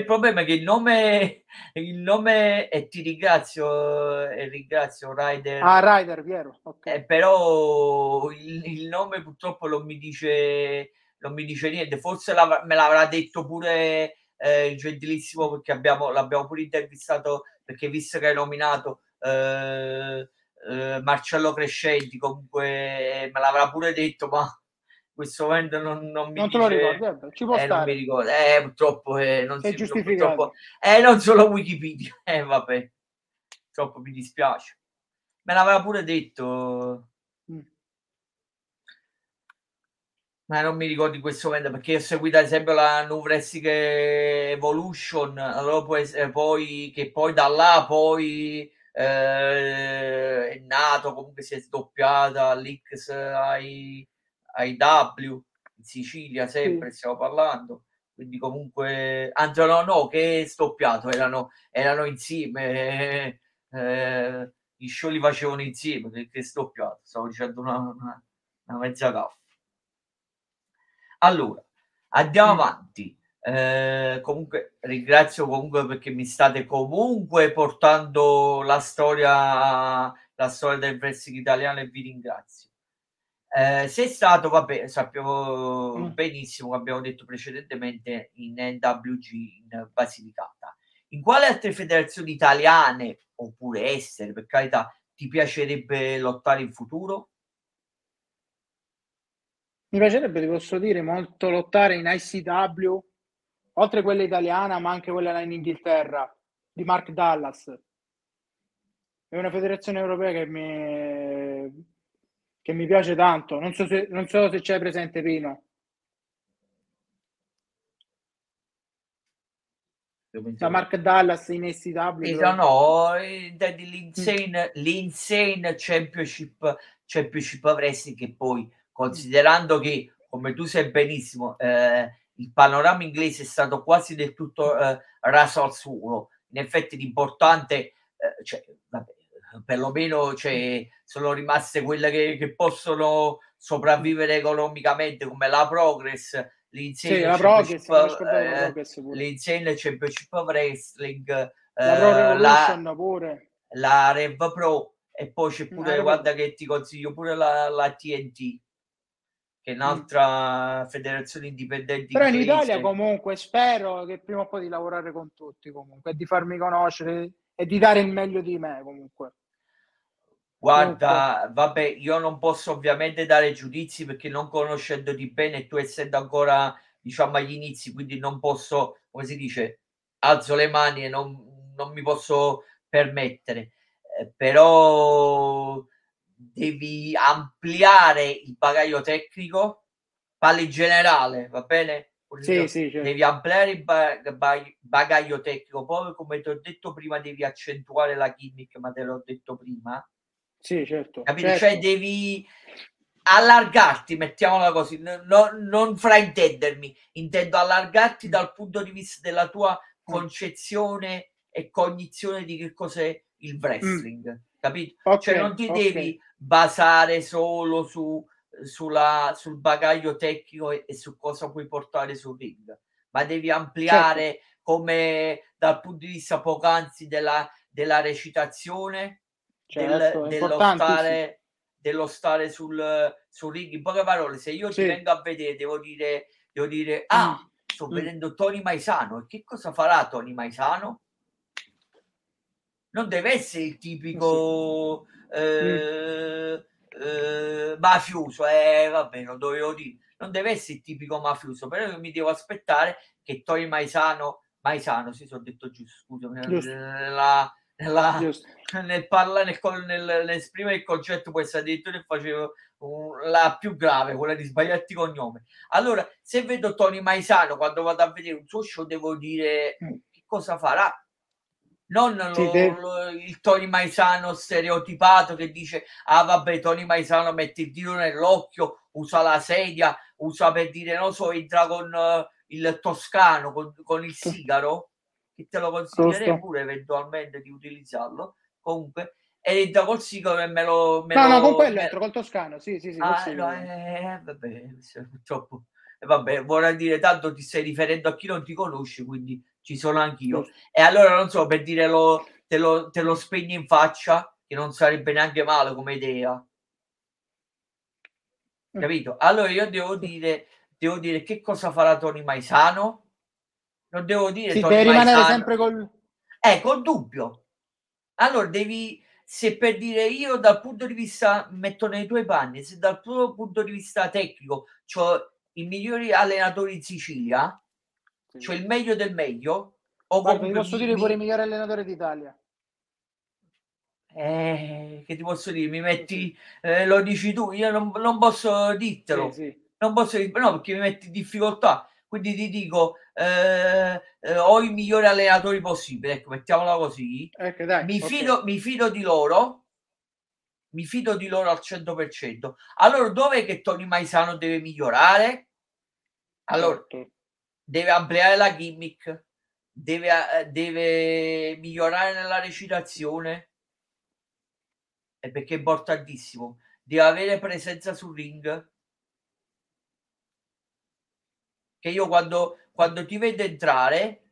problema è che il nome è ti ringrazio e ringrazio Ryder. Ryder, vero. Okay. Però il nome purtroppo non mi dice niente, forse me l'avrà detto pure gentilissimo, perché l'abbiamo pure intervistato, perché visto che hai nominato Marcello Crescenti, comunque me l'avrà pure detto, ma in questo momento non mi dice, te lo ricordo, ci può stare. Non mi ricordo, purtroppo non si giustificato, non solo Wikipedia, purtroppo mi dispiace, me l'aveva pure detto. Ma non mi ricordo in questo momento, perché ho seguito ad esempio la New Wrestling Evolution, allora poi da là è nato, comunque si è sdoppiata l'X ai W in Sicilia, sempre stiamo parlando, quindi comunque anzi no, che è sdoppiato, erano insieme, i show li facevano insieme, perché è sdoppiato, stavo dicendo una mezza gaffa. Allora, andiamo avanti. Comunque ringrazio comunque, perché mi state comunque portando la storia del wrestling italiano, e vi ringrazio. Se è stato, sappiamo benissimo, abbiamo detto precedentemente, in NWG in Basilicata. In quale altre federazioni italiane, oppure estere, per carità, ti piacerebbe lottare in futuro? Mi piacerebbe, ti posso dire, molto lottare in ICW, oltre quella italiana, ma anche quella in Inghilterra, di Mark Dallas. È una federazione europea che mi piace tanto. Non so se c'è presente Pino. Da Mark Dallas in ICW. L'Insane Championship Wrestling, che poi... Considerando che, come tu sai benissimo, il panorama inglese è stato quasi del tutto raso al suolo, in effetti l'importante, perlomeno sono rimaste quelle che possono sopravvivere economicamente, come la Progress, l'Insane Championship Wrestling, la Rev Pro, e poi c'è pure, guarda che ti consiglio, pure la TNT, che è un'altra federazione indipendente. Però in Italia comunque spero che prima o poi di lavorare con tutti, comunque, e di farmi conoscere e di dare il meglio di me, comunque. Guarda, vabbè, io non posso ovviamente dare giudizi perché non conoscendoti bene, tu essendo ancora, diciamo, agli inizi, quindi non posso, come si dice, alzo le mani e non mi posso permettere, però devi ampliare il bagaglio tecnico, parli in generale, va bene? Sì, sì, certo. Devi ampliare il bagaglio tecnico, poi come ti ho detto prima devi accentuare la gimmick, ma te l'ho detto prima. Sì, certo, certo. Cioè devi allargarti, mettiamola così, non fraintendermi, intendo allargarti dal punto di vista della tua concezione e cognizione di che cos'è il wrestling, capito? Okay, cioè non ti devi basare solo sul bagaglio tecnico e su cosa puoi portare sul ring, ma devi ampliare, certo, come dal punto di vista poc'anzi della recitazione, certo, dello stare sul ring. In poche parole, se io ti vengo a vedere devo dire sto vedendo Tony Maisano, e che cosa farà Tony Maisano? Non deve essere il tipico mafioso, vabbè, non dovevo dire, non deve essere il tipico mafioso, però io mi devo aspettare che Tony Maisano sì, ho detto giusto, scusami, nell'esprimere il concetto, questa addirittura facevo la più grave, quella di sbagliarti cognome. Allora, se vedo Tony Maisano quando vado a vedere un suo show, devo dire che cosa farà, il Tony Maisano stereotipato che dice vabbè, Tony Maisano mette il dito nell'occhio, usa la sedia, usa, per dire, non so, entra con il toscano con il sigaro, che te lo consiglierei pure eventualmente di utilizzarlo, comunque, e entra col sigaro e me lo con quello entro, col toscano, sì vabbè, purtroppo, vabbè, vorrei dire, tanto ti stai riferendo a chi non ti conosce, quindi ci sono anch'io, e allora non so, per dire, te lo spegni in faccia, che non sarebbe neanche male come idea, capito? Allora io devo dire che cosa farà Tony Maisano, non devo dire Tony Maisano, devi rimanere sempre col dubbio. Allora devi, se per dire, io dal punto di vista, metto nei tuoi panni, se dal tuo punto di vista tecnico, cioè i migliori allenatori in Sicilia, cioè il meglio del meglio, o comunque posso dire pure il migliore allenatore d'Italia, che ti posso dire, mi metti, lo dici tu, io non posso dirtelo, non posso dirtelo, no, perché mi metti in difficoltà, quindi ti dico ho i migliori allenatori possibili, ecco, mettiamola così, dai, mi fido di loro al 100%. Allora dov'è che Tony Maisano deve migliorare? Allora deve ampliare la gimmick, deve migliorare nella recitazione, e perché è importantissimo, deve avere presenza sul ring, che io quando ti vedo entrare,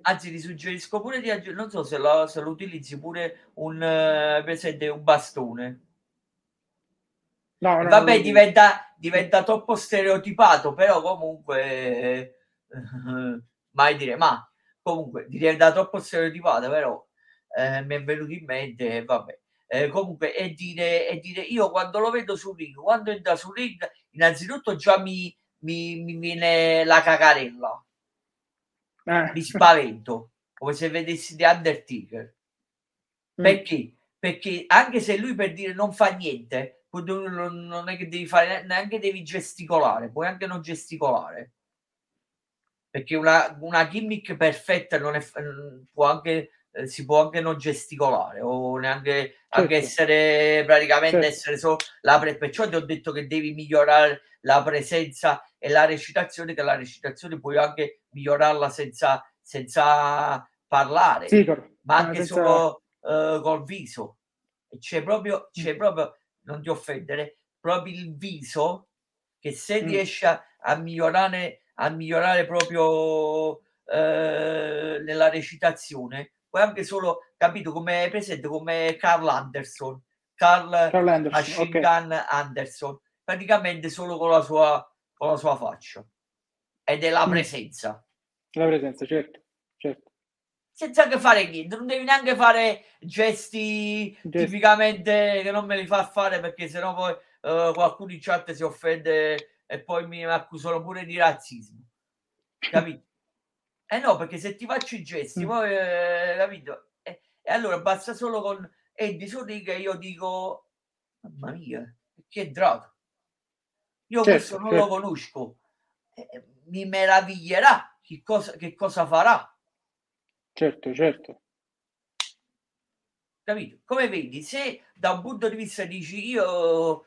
anzi ti suggerisco pure di aggiungere, non so se lo utilizzi pure, un bastone, no, vabbè, diventa troppo stereotipato, però comunque mai dire ma, comunque diventa troppo stereotipato, però mi è venuto in mente, vabbè, comunque è dire io quando lo vedo sul ring, quando entra sul ring, innanzitutto già mi viene la cacarella, mi spavento, come se vedessi The Undertaker. Perché anche se lui, per dire, non fa niente, non è che devi fare, neanche devi gesticolare, puoi anche non gesticolare, perché una gimmick perfetta non è, può anche, si può anche non gesticolare, o neanche, anche essere praticamente essere solo perciò ti ho detto che devi migliorare la presenza e la recitazione, che la recitazione puoi anche migliorarla senza parlare, ma anche senza, solo col viso, c'è proprio non ti offendere, proprio il viso, che se riesci a migliorare proprio nella recitazione, puoi anche solo, capito, come presente, come Carl Anderson Machine Gun Anderson, praticamente solo con la sua faccia, ed è la presenza, certo. senza anche fare niente, non devi neanche fare gesti tipicamente che non me li fa fare, perché sennò poi qualcuno in chat si offende e poi mi accusano pure di razzismo, capito? Eh no, perché se ti faccio i gesti poi, capito? E allora basta solo con Eddie Sorriga e io dico mamma mia, chi è entrato? Io questo non lo conosco, mi meraviglierà che cosa farà. Certo. Capito? Come vedi, se da un punto di vista dici io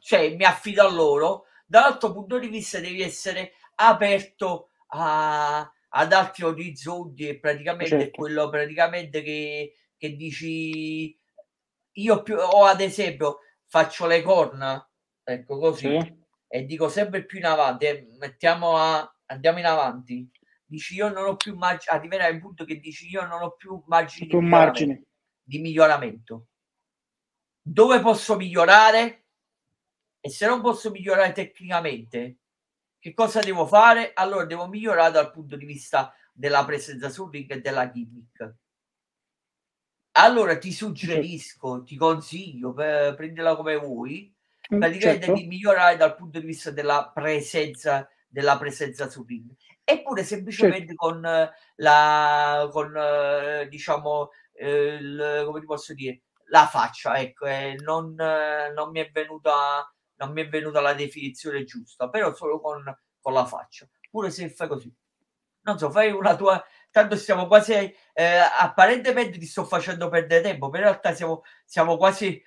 cioè mi affido a loro, dall'altro punto di vista devi essere aperto ad altri orizzonti e praticamente è quello praticamente che dici io più, o ad esempio faccio le corna, ecco così, e dico sempre più in avanti, andiamo in avanti. Dici io non ho più margine, arriverà il punto che dici io non ho più margine di miglioramento. Dove posso migliorare? E se non posso migliorare tecnicamente, che cosa devo fare? Allora devo migliorare dal punto di vista della presenza sul ring e della gimmick. Allora ti suggerisco, ti consiglio, prendila come vuoi, praticamente di migliorare dal punto di vista della presenza sul ring. Eppure semplicemente come ti posso dire, la faccia, ecco, non mi è venuta la definizione giusta, però solo con la faccia. Pure se fai così, non so, fai una tua, tanto siamo quasi, apparentemente ti sto facendo perdere tempo, ma in realtà siamo quasi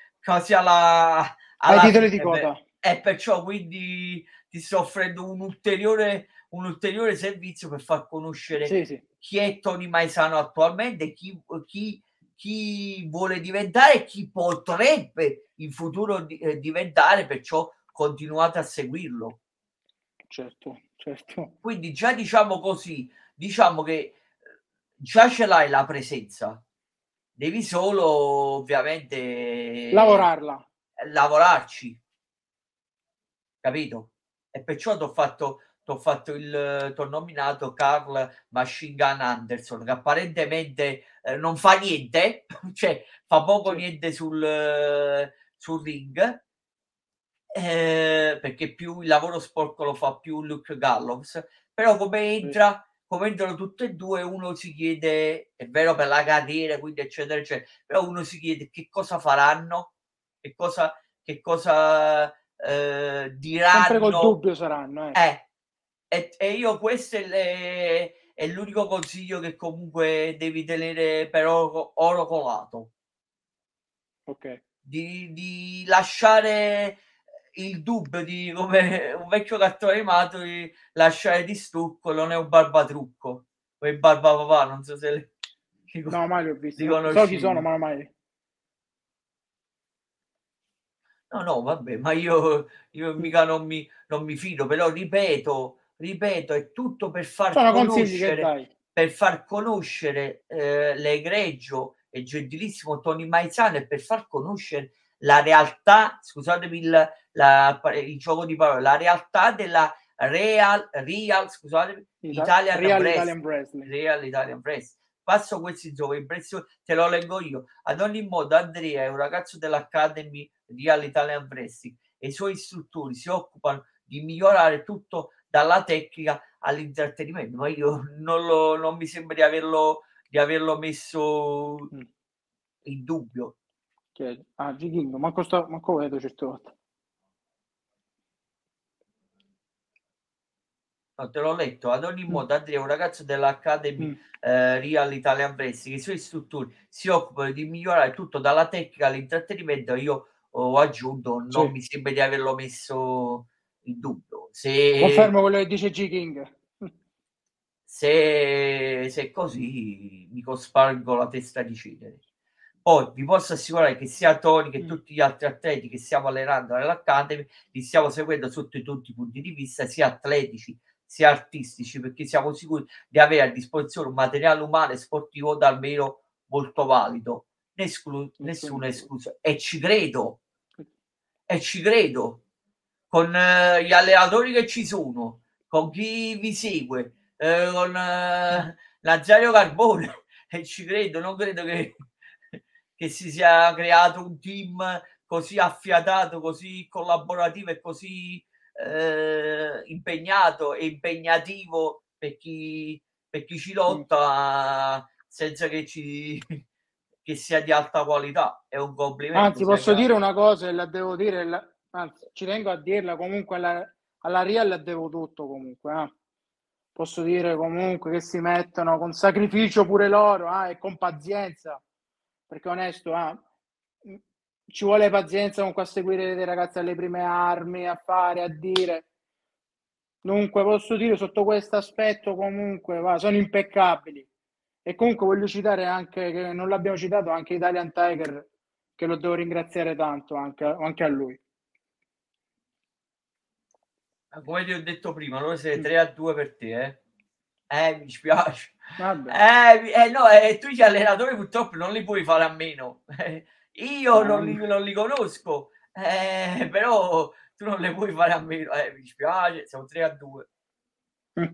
alla ai titoli di coda. E perciò quindi ti sto offrendo un ulteriore servizio per far conoscere chi è Tony Maisano attualmente, chi vuole diventare, chi potrebbe in futuro diventare, perciò continuate a seguirlo. Certo. Quindi già diciamo così, diciamo che già ce l'hai la presenza, devi solo ovviamente lavorarci, capito? E perciò t'ho nominato Carl Machine Gun Anderson, che apparentemente non fa niente, cioè fa poco niente sul ring, perché più il lavoro sporco lo fa più Luke Gallows, però come entrano tutte e due uno si chiede, è vero per la carriera quindi eccetera, però uno si chiede che cosa faranno, che cosa diranno, sempre col dubbio saranno E io questo è l'unico consiglio che comunque devi tenere per oro colato. Di lasciare il dubbio, di come un vecchio cartone animato, di lasciare di stucco, non è un barbatrucco o il barbapapà, non so se no, mai li ho visti, non so chi sono, ma mai no vabbè, ma io mica non mi fido, però ripeto, è tutto per far conoscere l'egregio e gentilissimo Tony Maisano, e per far conoscere la realtà, scusatemi il gioco di parole, la realtà della Real Italian Wrestling. Passo questi giochi, impressioni, te lo leggo io. Ad ogni modo, Andrea è un ragazzo dell'Academy Real Italian Wrestling e i suoi istruttori si occupano di migliorare tutto dalla tecnica all'intrattenimento, ma io non mi sembra di averlo messo in dubbio. G King, manco vedo certe volte. No, te l'ho letto. Ad ogni modo, Andrea è un ragazzo dell'Academy Real Italian Wrestling, i suoi istruttori si occupano di migliorare tutto dalla tecnica all'intrattenimento, io ho aggiunto, non mi sembra di averlo messo in dubbio. Confermo quello che dice G King. Se è così mi cospargo la testa di cenere. Poi vi posso assicurare che sia Tony che tutti gli altri atleti che stiamo allenando nell'Academy li stiamo seguendo sotto tutti i punti di vista, sia atletici sia artistici, perché siamo sicuri di avere a disposizione un materiale umano e sportivo davvero molto valido, nessuno escluso, e ci credo con gli allenatori che ci sono, con chi vi segue, con Nazario Carbone, e ci credo, non credo che si sia creato un team così affiatato, così collaborativo e così impegnato e impegnativo per chi ci lotta senza che ci... che sia di alta qualità. È un complimento. Anzi, posso dire una cosa e la devo dire, anzi ci tengo a dirla, comunque alla Real la devo tutto comunque, posso dire comunque che si mettono con sacrificio pure loro, e con pazienza, perché onesto, ci vuole pazienza comunque a seguire le ragazze alle prime armi, a fare, a dire, dunque posso dire sotto questo aspetto comunque sono impeccabili. E comunque voglio citare anche, che non l'abbiamo citato, anche Italian Tiger, che lo devo ringraziare tanto anche a lui. Come ti ho detto prima, noi sei 3-2 per te, mi spiace. No, tu gli allenatori purtroppo non li puoi fare a meno. Io non li conosco, però tu non le puoi fare a meno. Mi spiace, siamo 3-2.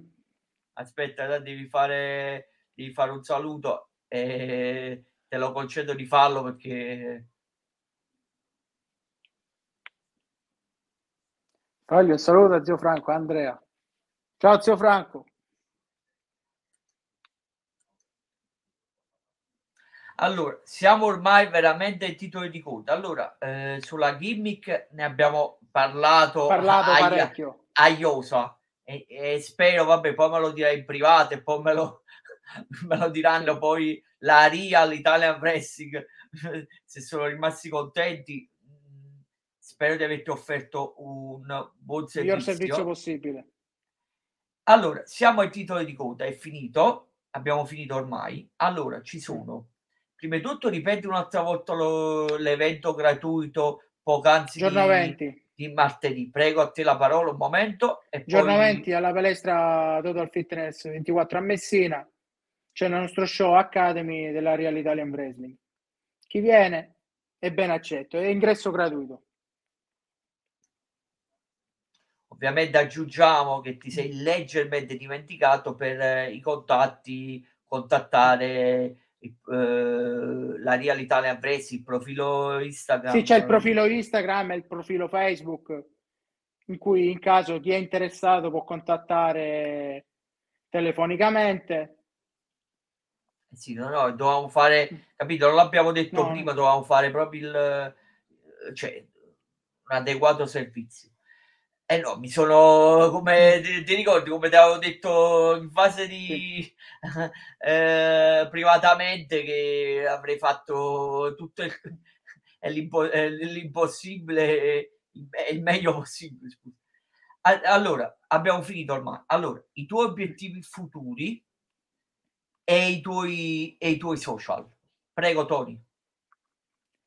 Aspetta, devi fare un saluto e te lo concedo di farlo, perché voglio un saluto a zio Franco Andrea. Ciao zio Franco. Allora, siamo ormai veramente ai titoli di coda. Allora, sulla gimmick ne abbiamo parlato parecchio a Iosa, e spero, vabbè, poi me lo dirai in privato e poi me lo diranno poi la Real Italian Wrestling, se sono rimasti contenti. Spero di averti offerto un buon servizio possibile. Allora, siamo ai titoli di coda, è finito, abbiamo finito ormai. Allora, ci sono, prima di tutto, ripeti un'altra volta l'evento gratuito poc'anzi di martedì, prego, a te la parola un momento. E giorno poi... 20 alla palestra Total Fitness 24 a Messina c'è il nostro show Academy della Real Italian Wrestling. Chi viene è ben accetto, è ingresso gratuito. Ovviamente aggiungiamo che ti sei leggermente dimenticato per i contatti, contattare la Real Italian Wrestling, il profilo Instagram. Sì, c'è il profilo Instagram e il profilo Facebook, in cui in caso chi è interessato può contattare telefonicamente. Sì, no, dovevamo fare, capito, non l'abbiamo detto prima, dovevamo fare proprio un adeguato servizio. No, mi sono, come ti ricordi, come ti avevo detto in fase di privatamente, che avrei fatto tutto l'impossibile e il meglio possibile. Scusa. Allora, abbiamo finito ormai. Allora, i tuoi obiettivi futuri e i tuoi social. Prego, Tony.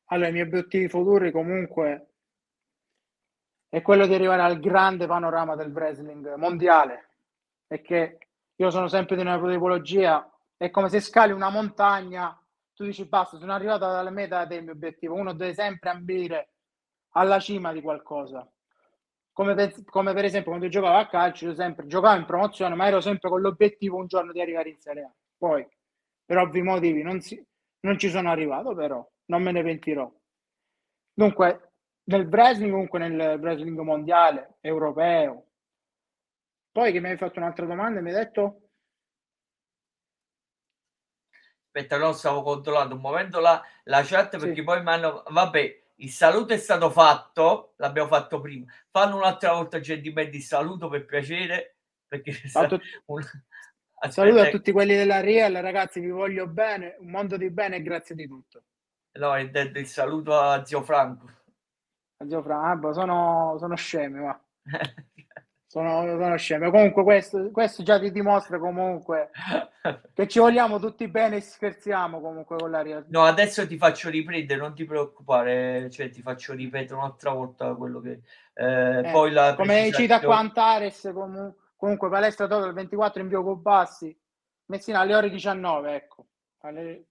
Allora, i miei obiettivi futuri comunque è quello di arrivare al grande panorama del wrestling mondiale, perché io sono sempre di una tipologia, è come se scali una montagna, tu dici basta, sono arrivato alla meta del mio obiettivo. Uno deve sempre ambire alla cima di qualcosa, come per esempio quando giocavo a calcio, io sempre giocavo in promozione, ma ero sempre con l'obiettivo un giorno di arrivare in Serie A. Poi, per ovvi motivi, non ci sono arrivato, però non me ne pentirò. Dunque, nel wrestling, comunque nel wrestling mondiale, europeo. Poi, che mi hai fatto un'altra domanda e mi hai detto? Aspetta, no, stavo controllando un momento la chat, perché sì. Poi mi hanno... Vabbè, il saluto è stato fatto, l'abbiamo fatto prima. Fanno un'altra volta gentilmente il saluto, per piacere, perché c'è stato un... Aspetta. Saluto a tutti quelli della Real, ragazzi, vi voglio bene, un mondo di bene e grazie di tutto. No, intendo il saluto a zio Franco. A zio Franco, sono scemi, ma sono scemi. Comunque questo già ti dimostra comunque che ci vogliamo tutti bene e scherziamo comunque con la Real. No, adesso ti faccio riprendere, non ti preoccupare, cioè ti faccio ripetere un'altra volta quello che... poi la come cita qua Antares comunque... Comunque, palestra Total 24 in Via Cobassi, Messina, alle ore 19, ecco. Alle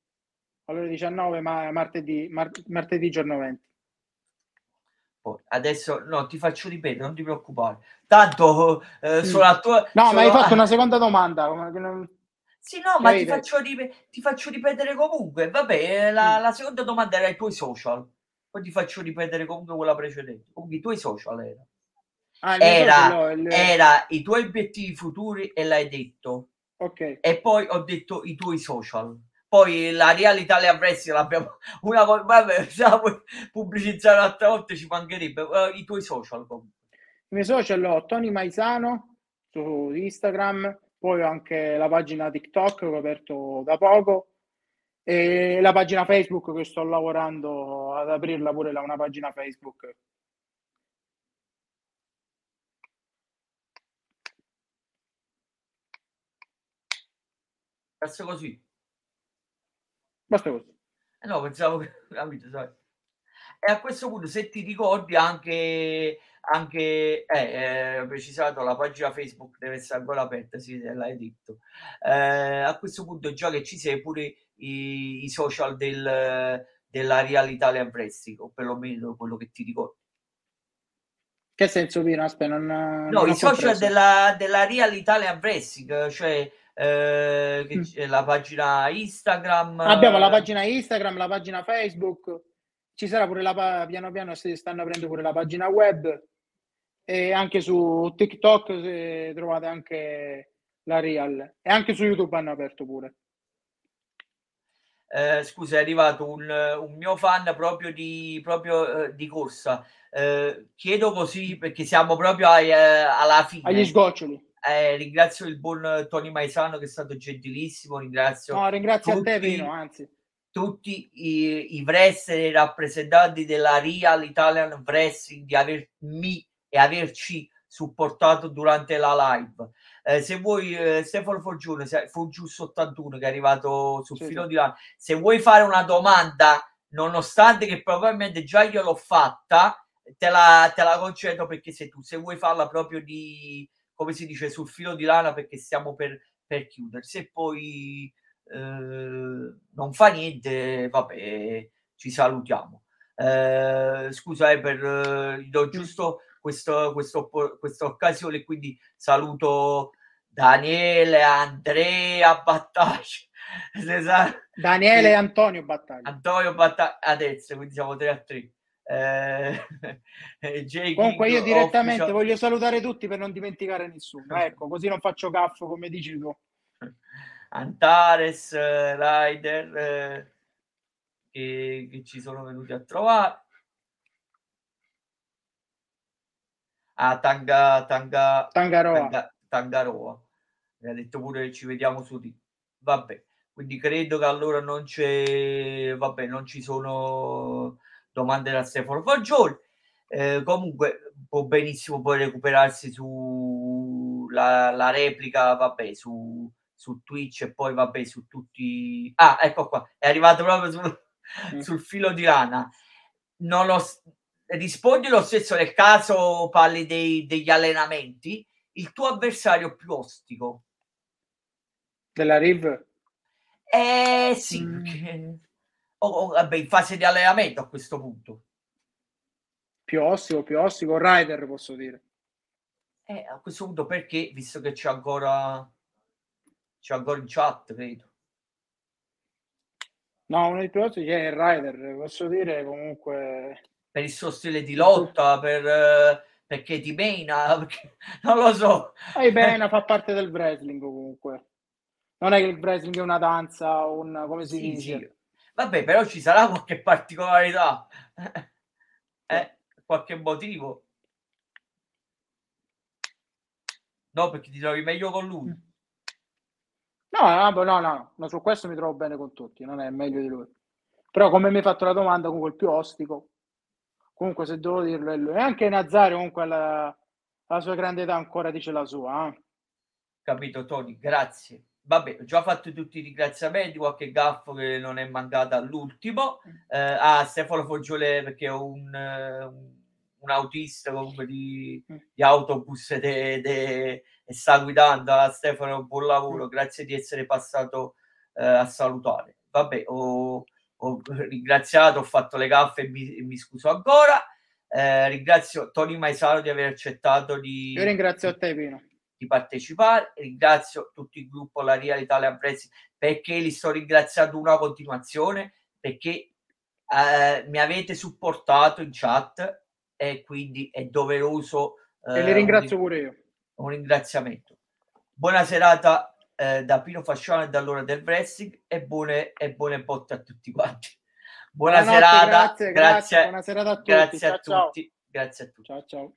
ore 19, ma martedì giorno 20. Poi, adesso, no, ti faccio ripetere, non ti preoccupare. Tanto, sulla tua... No, ma hai fatto una seconda domanda. Sì, no, ma ti faccio ripetere comunque. Vabbè, la seconda domanda era i tuoi social. Poi ti faccio ripetere comunque quella precedente. Comunque i tuoi social era. Era i tuoi obiettivi futuri e l'hai detto. Okay. E poi ho detto i tuoi social. Poi la Real Italian Wrestling l'abbiamo una volta, puoi pubblicizzare un'altra volta, ci mancherebbe. I tuoi social comunque. I miei social ho Tony Maisano su Instagram, poi ho anche la pagina TikTok che ho aperto da poco e la pagina Facebook che sto lavorando ad aprirla pure, una pagina Facebook. Basta così? Basta così. No, pensavo che... E a questo punto, se ti ricordi, anche precisato, la pagina Facebook deve essere ancora aperta, sì, l'hai detto. A questo punto, già che ci sei, pure i social della Real Italian Wrestling, o perlomeno quello che ti ricordi. Che senso, Pino? Aspetta, no, i social della Real Italian Wrestling, cioè... la pagina Instagram, abbiamo la pagina Instagram, la pagina Facebook, ci sarà pure piano piano si stanno aprendo pure la pagina web, e anche su TikTok se trovate anche la Real, e anche su YouTube hanno aperto pure. Scusa, è arrivato un mio fan proprio di corsa, chiedo così perché siamo proprio alla fine, agli sgoccioli. Ringrazio il buon Tony Maisano che è stato gentilissimo, ringrazio tutti, a te Pino, anzi tutti i wrestler rappresentanti della Real Italian Wrestling di averci supportato durante la live. Se vuoi, Stefano Foggiolè, Foggius 81 che è arrivato sul filo di là, se vuoi fare una domanda, nonostante che probabilmente già io l'ho fatta, te la concedo, perché sei tu, se vuoi farla proprio di, come si dice, sul filo di lana, perché stiamo per chiudere. Se poi non fa niente, vabbè, ci salutiamo. Scusa, do giusto questa occasione, quindi saluto Daniele Andrea Battaglia. Daniele Antonio Battaglia. Antonio Battaglia, adesso, quindi siamo 3-3. Comunque io direttamente voglio salutare tutti per non dimenticare nessuno, ecco, così non faccio caffo come dici tu. Antares, Ryder, che ci sono venuti a trovare, Tangaroa mi ha detto pure che ci vediamo su di, vabbè, quindi credo che allora non c'è, vabbè, non ci sono domande da Stefano Foggiolè. Comunque può benissimo poi recuperarsi su la replica, vabbè, su Twitch, e poi vabbè su tutti. Ecco qua, è arrivato proprio sul filo di lana. Rispondi lo stesso nel caso parli degli allenamenti. Il tuo avversario più ostico della Riv? Sì. Vabbè, in fase di allenamento a questo punto. Più ostico, Ryder posso dire. A questo punto perché, visto che c'è ancora in chat, credo. No, uno dei più ostici è il Ryder, posso dire comunque. Per il suo stile di lotta, perché ti mena, perché... non lo so. Mena fa parte del wrestling comunque. Non è che il wrestling è una danza, come si dice? Sì. Vabbè, però ci sarà qualche particolarità, qualche motivo. No, perché ti trovi meglio con lui. No, su questo mi trovo bene con tutti, non è meglio di lui. Però come mi hai fatto la domanda, comunque il più ostico, comunque se devo dirlo è lui. E anche Nazario comunque alla sua grande età ancora dice la sua. Capito Tony, grazie. Vabbè, ho già fatto tutti i ringraziamenti, qualche gaffo che non è mancato all'ultimo, a Stefano Foggiolè perché è un autista comunque di autobus e sta guidando. A Stefano, buon lavoro, grazie di essere passato a salutare. Vabbè, ho ringraziato, ho fatto le gaffe e mi scuso ancora. Ringrazio Tony Maisano di aver accettato di... Io ringrazio a te, Pino. di partecipare. Ringrazio tutto il gruppo, la Real Italian Wrestling, perché li sto ringraziando una continuazione, perché mi avete supportato in chat e quindi è doveroso. E li ringrazio pure io. Un ringraziamento. Buona serata da Pino Fasciano e dall'ora del wrestling, e buone botte a tutti quanti. Buona serata, grazie a tutti. Grazie a tutti. Ciao ciao.